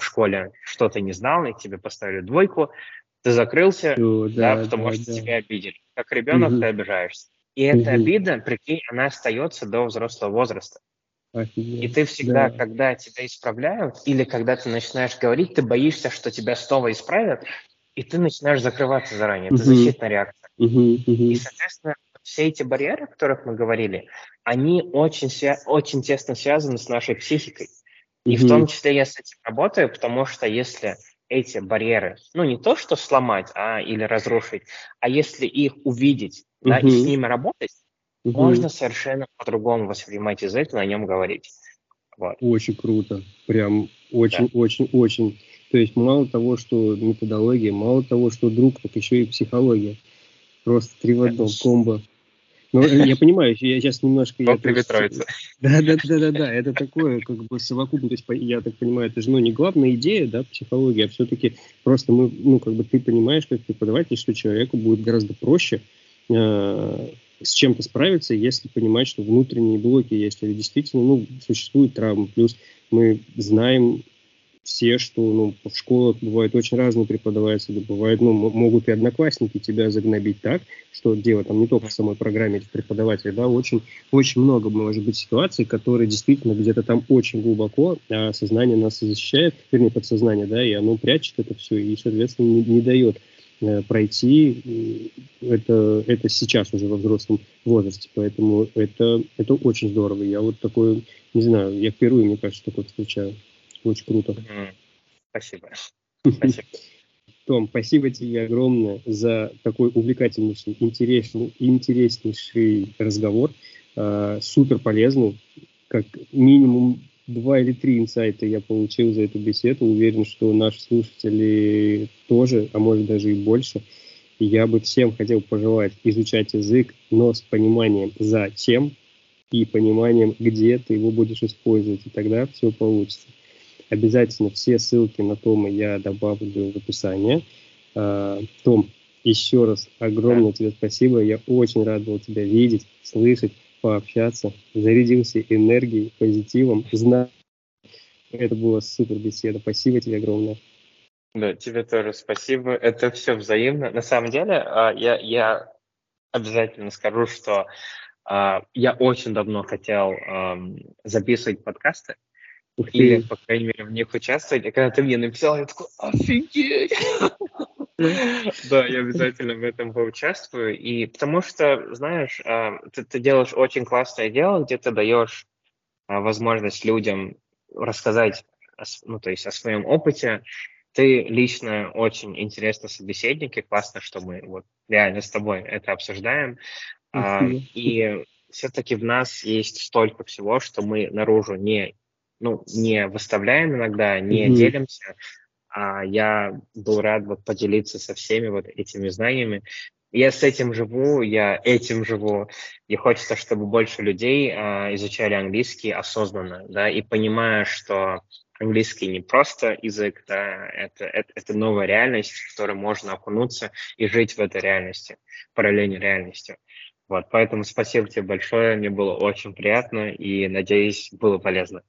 школе что-то не знал, и тебе поставили двойку, ты закрылся, потому что тебя обидели. Как ребенок ты обижаешься. И эта обида, прикинь, она остается до взрослого возраста. Офигеть. И ты всегда, когда тебя исправляют, или когда ты начинаешь говорить, ты боишься, что тебя снова исправят, и ты начинаешь закрываться заранее. Это защитная реакция. И, соответственно, все эти барьеры, о которых мы говорили, они очень тесно связаны с нашей психикой. И в том числе я с этим работаю, потому что если эти барьеры, ну не то, что сломать или разрушить, а если их увидеть и с ними работать, можно совершенно по-другому воспринимать язык, на нем говорить. Вот. Очень круто. Прям очень. То есть мало того, что методология, мало того, что друг, так еще и психология. Просто три в одном комбо. Ну, я понимаю, я сейчас немножко... Да, это такое, как бы, совокупно, то есть, я так понимаю, это же, ну, не главная идея, да, психология, а все-таки просто мы, ну, как бы, ты понимаешь, как преподаватель, что человеку будет гораздо проще с чем-то справиться, если понимать, что внутренние блоки, если действительно, ну, существуют травмы, плюс мы знаем... Все, что, ну, в школах бывают очень разные преподаватели, бывают, ну, могут и одноклассники тебя загнобить так, что дело там не только в самой программе этих преподавателей, да, очень много может быть ситуаций, которые действительно где-то там очень глубоко, а сознание нас защищает, вернее, подсознание, да, и оно прячет это все и, соответственно, не дает пройти это сейчас уже во взрослом возрасте, поэтому это очень здорово. Я вот такое, не знаю, я впервые, мне кажется, такое встречаю. Очень круто. Спасибо. Том, спасибо тебе огромное за такой увлекательнейший, интереснейший разговор. Супер полезный. Как минимум 2 или 3 инсайта я получил за эту беседу. Уверен, что наши слушатели тоже, а может даже и больше. я бы всем хотел пожелать изучать язык, но с пониманием зачем и пониманием, где ты его будешь использовать, и тогда все получится. Обязательно все ссылки на Тома я добавлю в описание. Том, еще раз огромное тебе спасибо. Я очень рад был тебя видеть, слышать, пообщаться. Зарядился энергией, позитивом. Знаю. Это была супер беседа. Спасибо тебе огромное. Да, тебе тоже спасибо. Это все взаимно. На самом деле, я обязательно скажу, что я очень давно хотел записывать подкасты. Или, по крайней мере, в них участвовать. И когда ты мне написал, я такой, офигеть! Да, я обязательно в этом поучаствую. И потому что, знаешь, ты делаешь очень классное дело, где ты даешь возможность людям рассказать, то есть о своем опыте. Ты лично очень интересный собеседник, и классно, что мы вот реально с тобой это обсуждаем. И все-таки в нас есть столько всего, что мы наружу не выставляем иногда, не делимся. А я был рад поделиться со всеми этими знаниями. Я с этим живу, я этим живу. И хочется, чтобы больше людей изучали английский осознанно, да, и понимая, что английский не просто язык, да, это новая реальность, в которой можно окунуться и жить в этой реальности, параллельной реальности. Поэтому спасибо тебе большое, мне было очень приятно и, надеюсь, было полезно.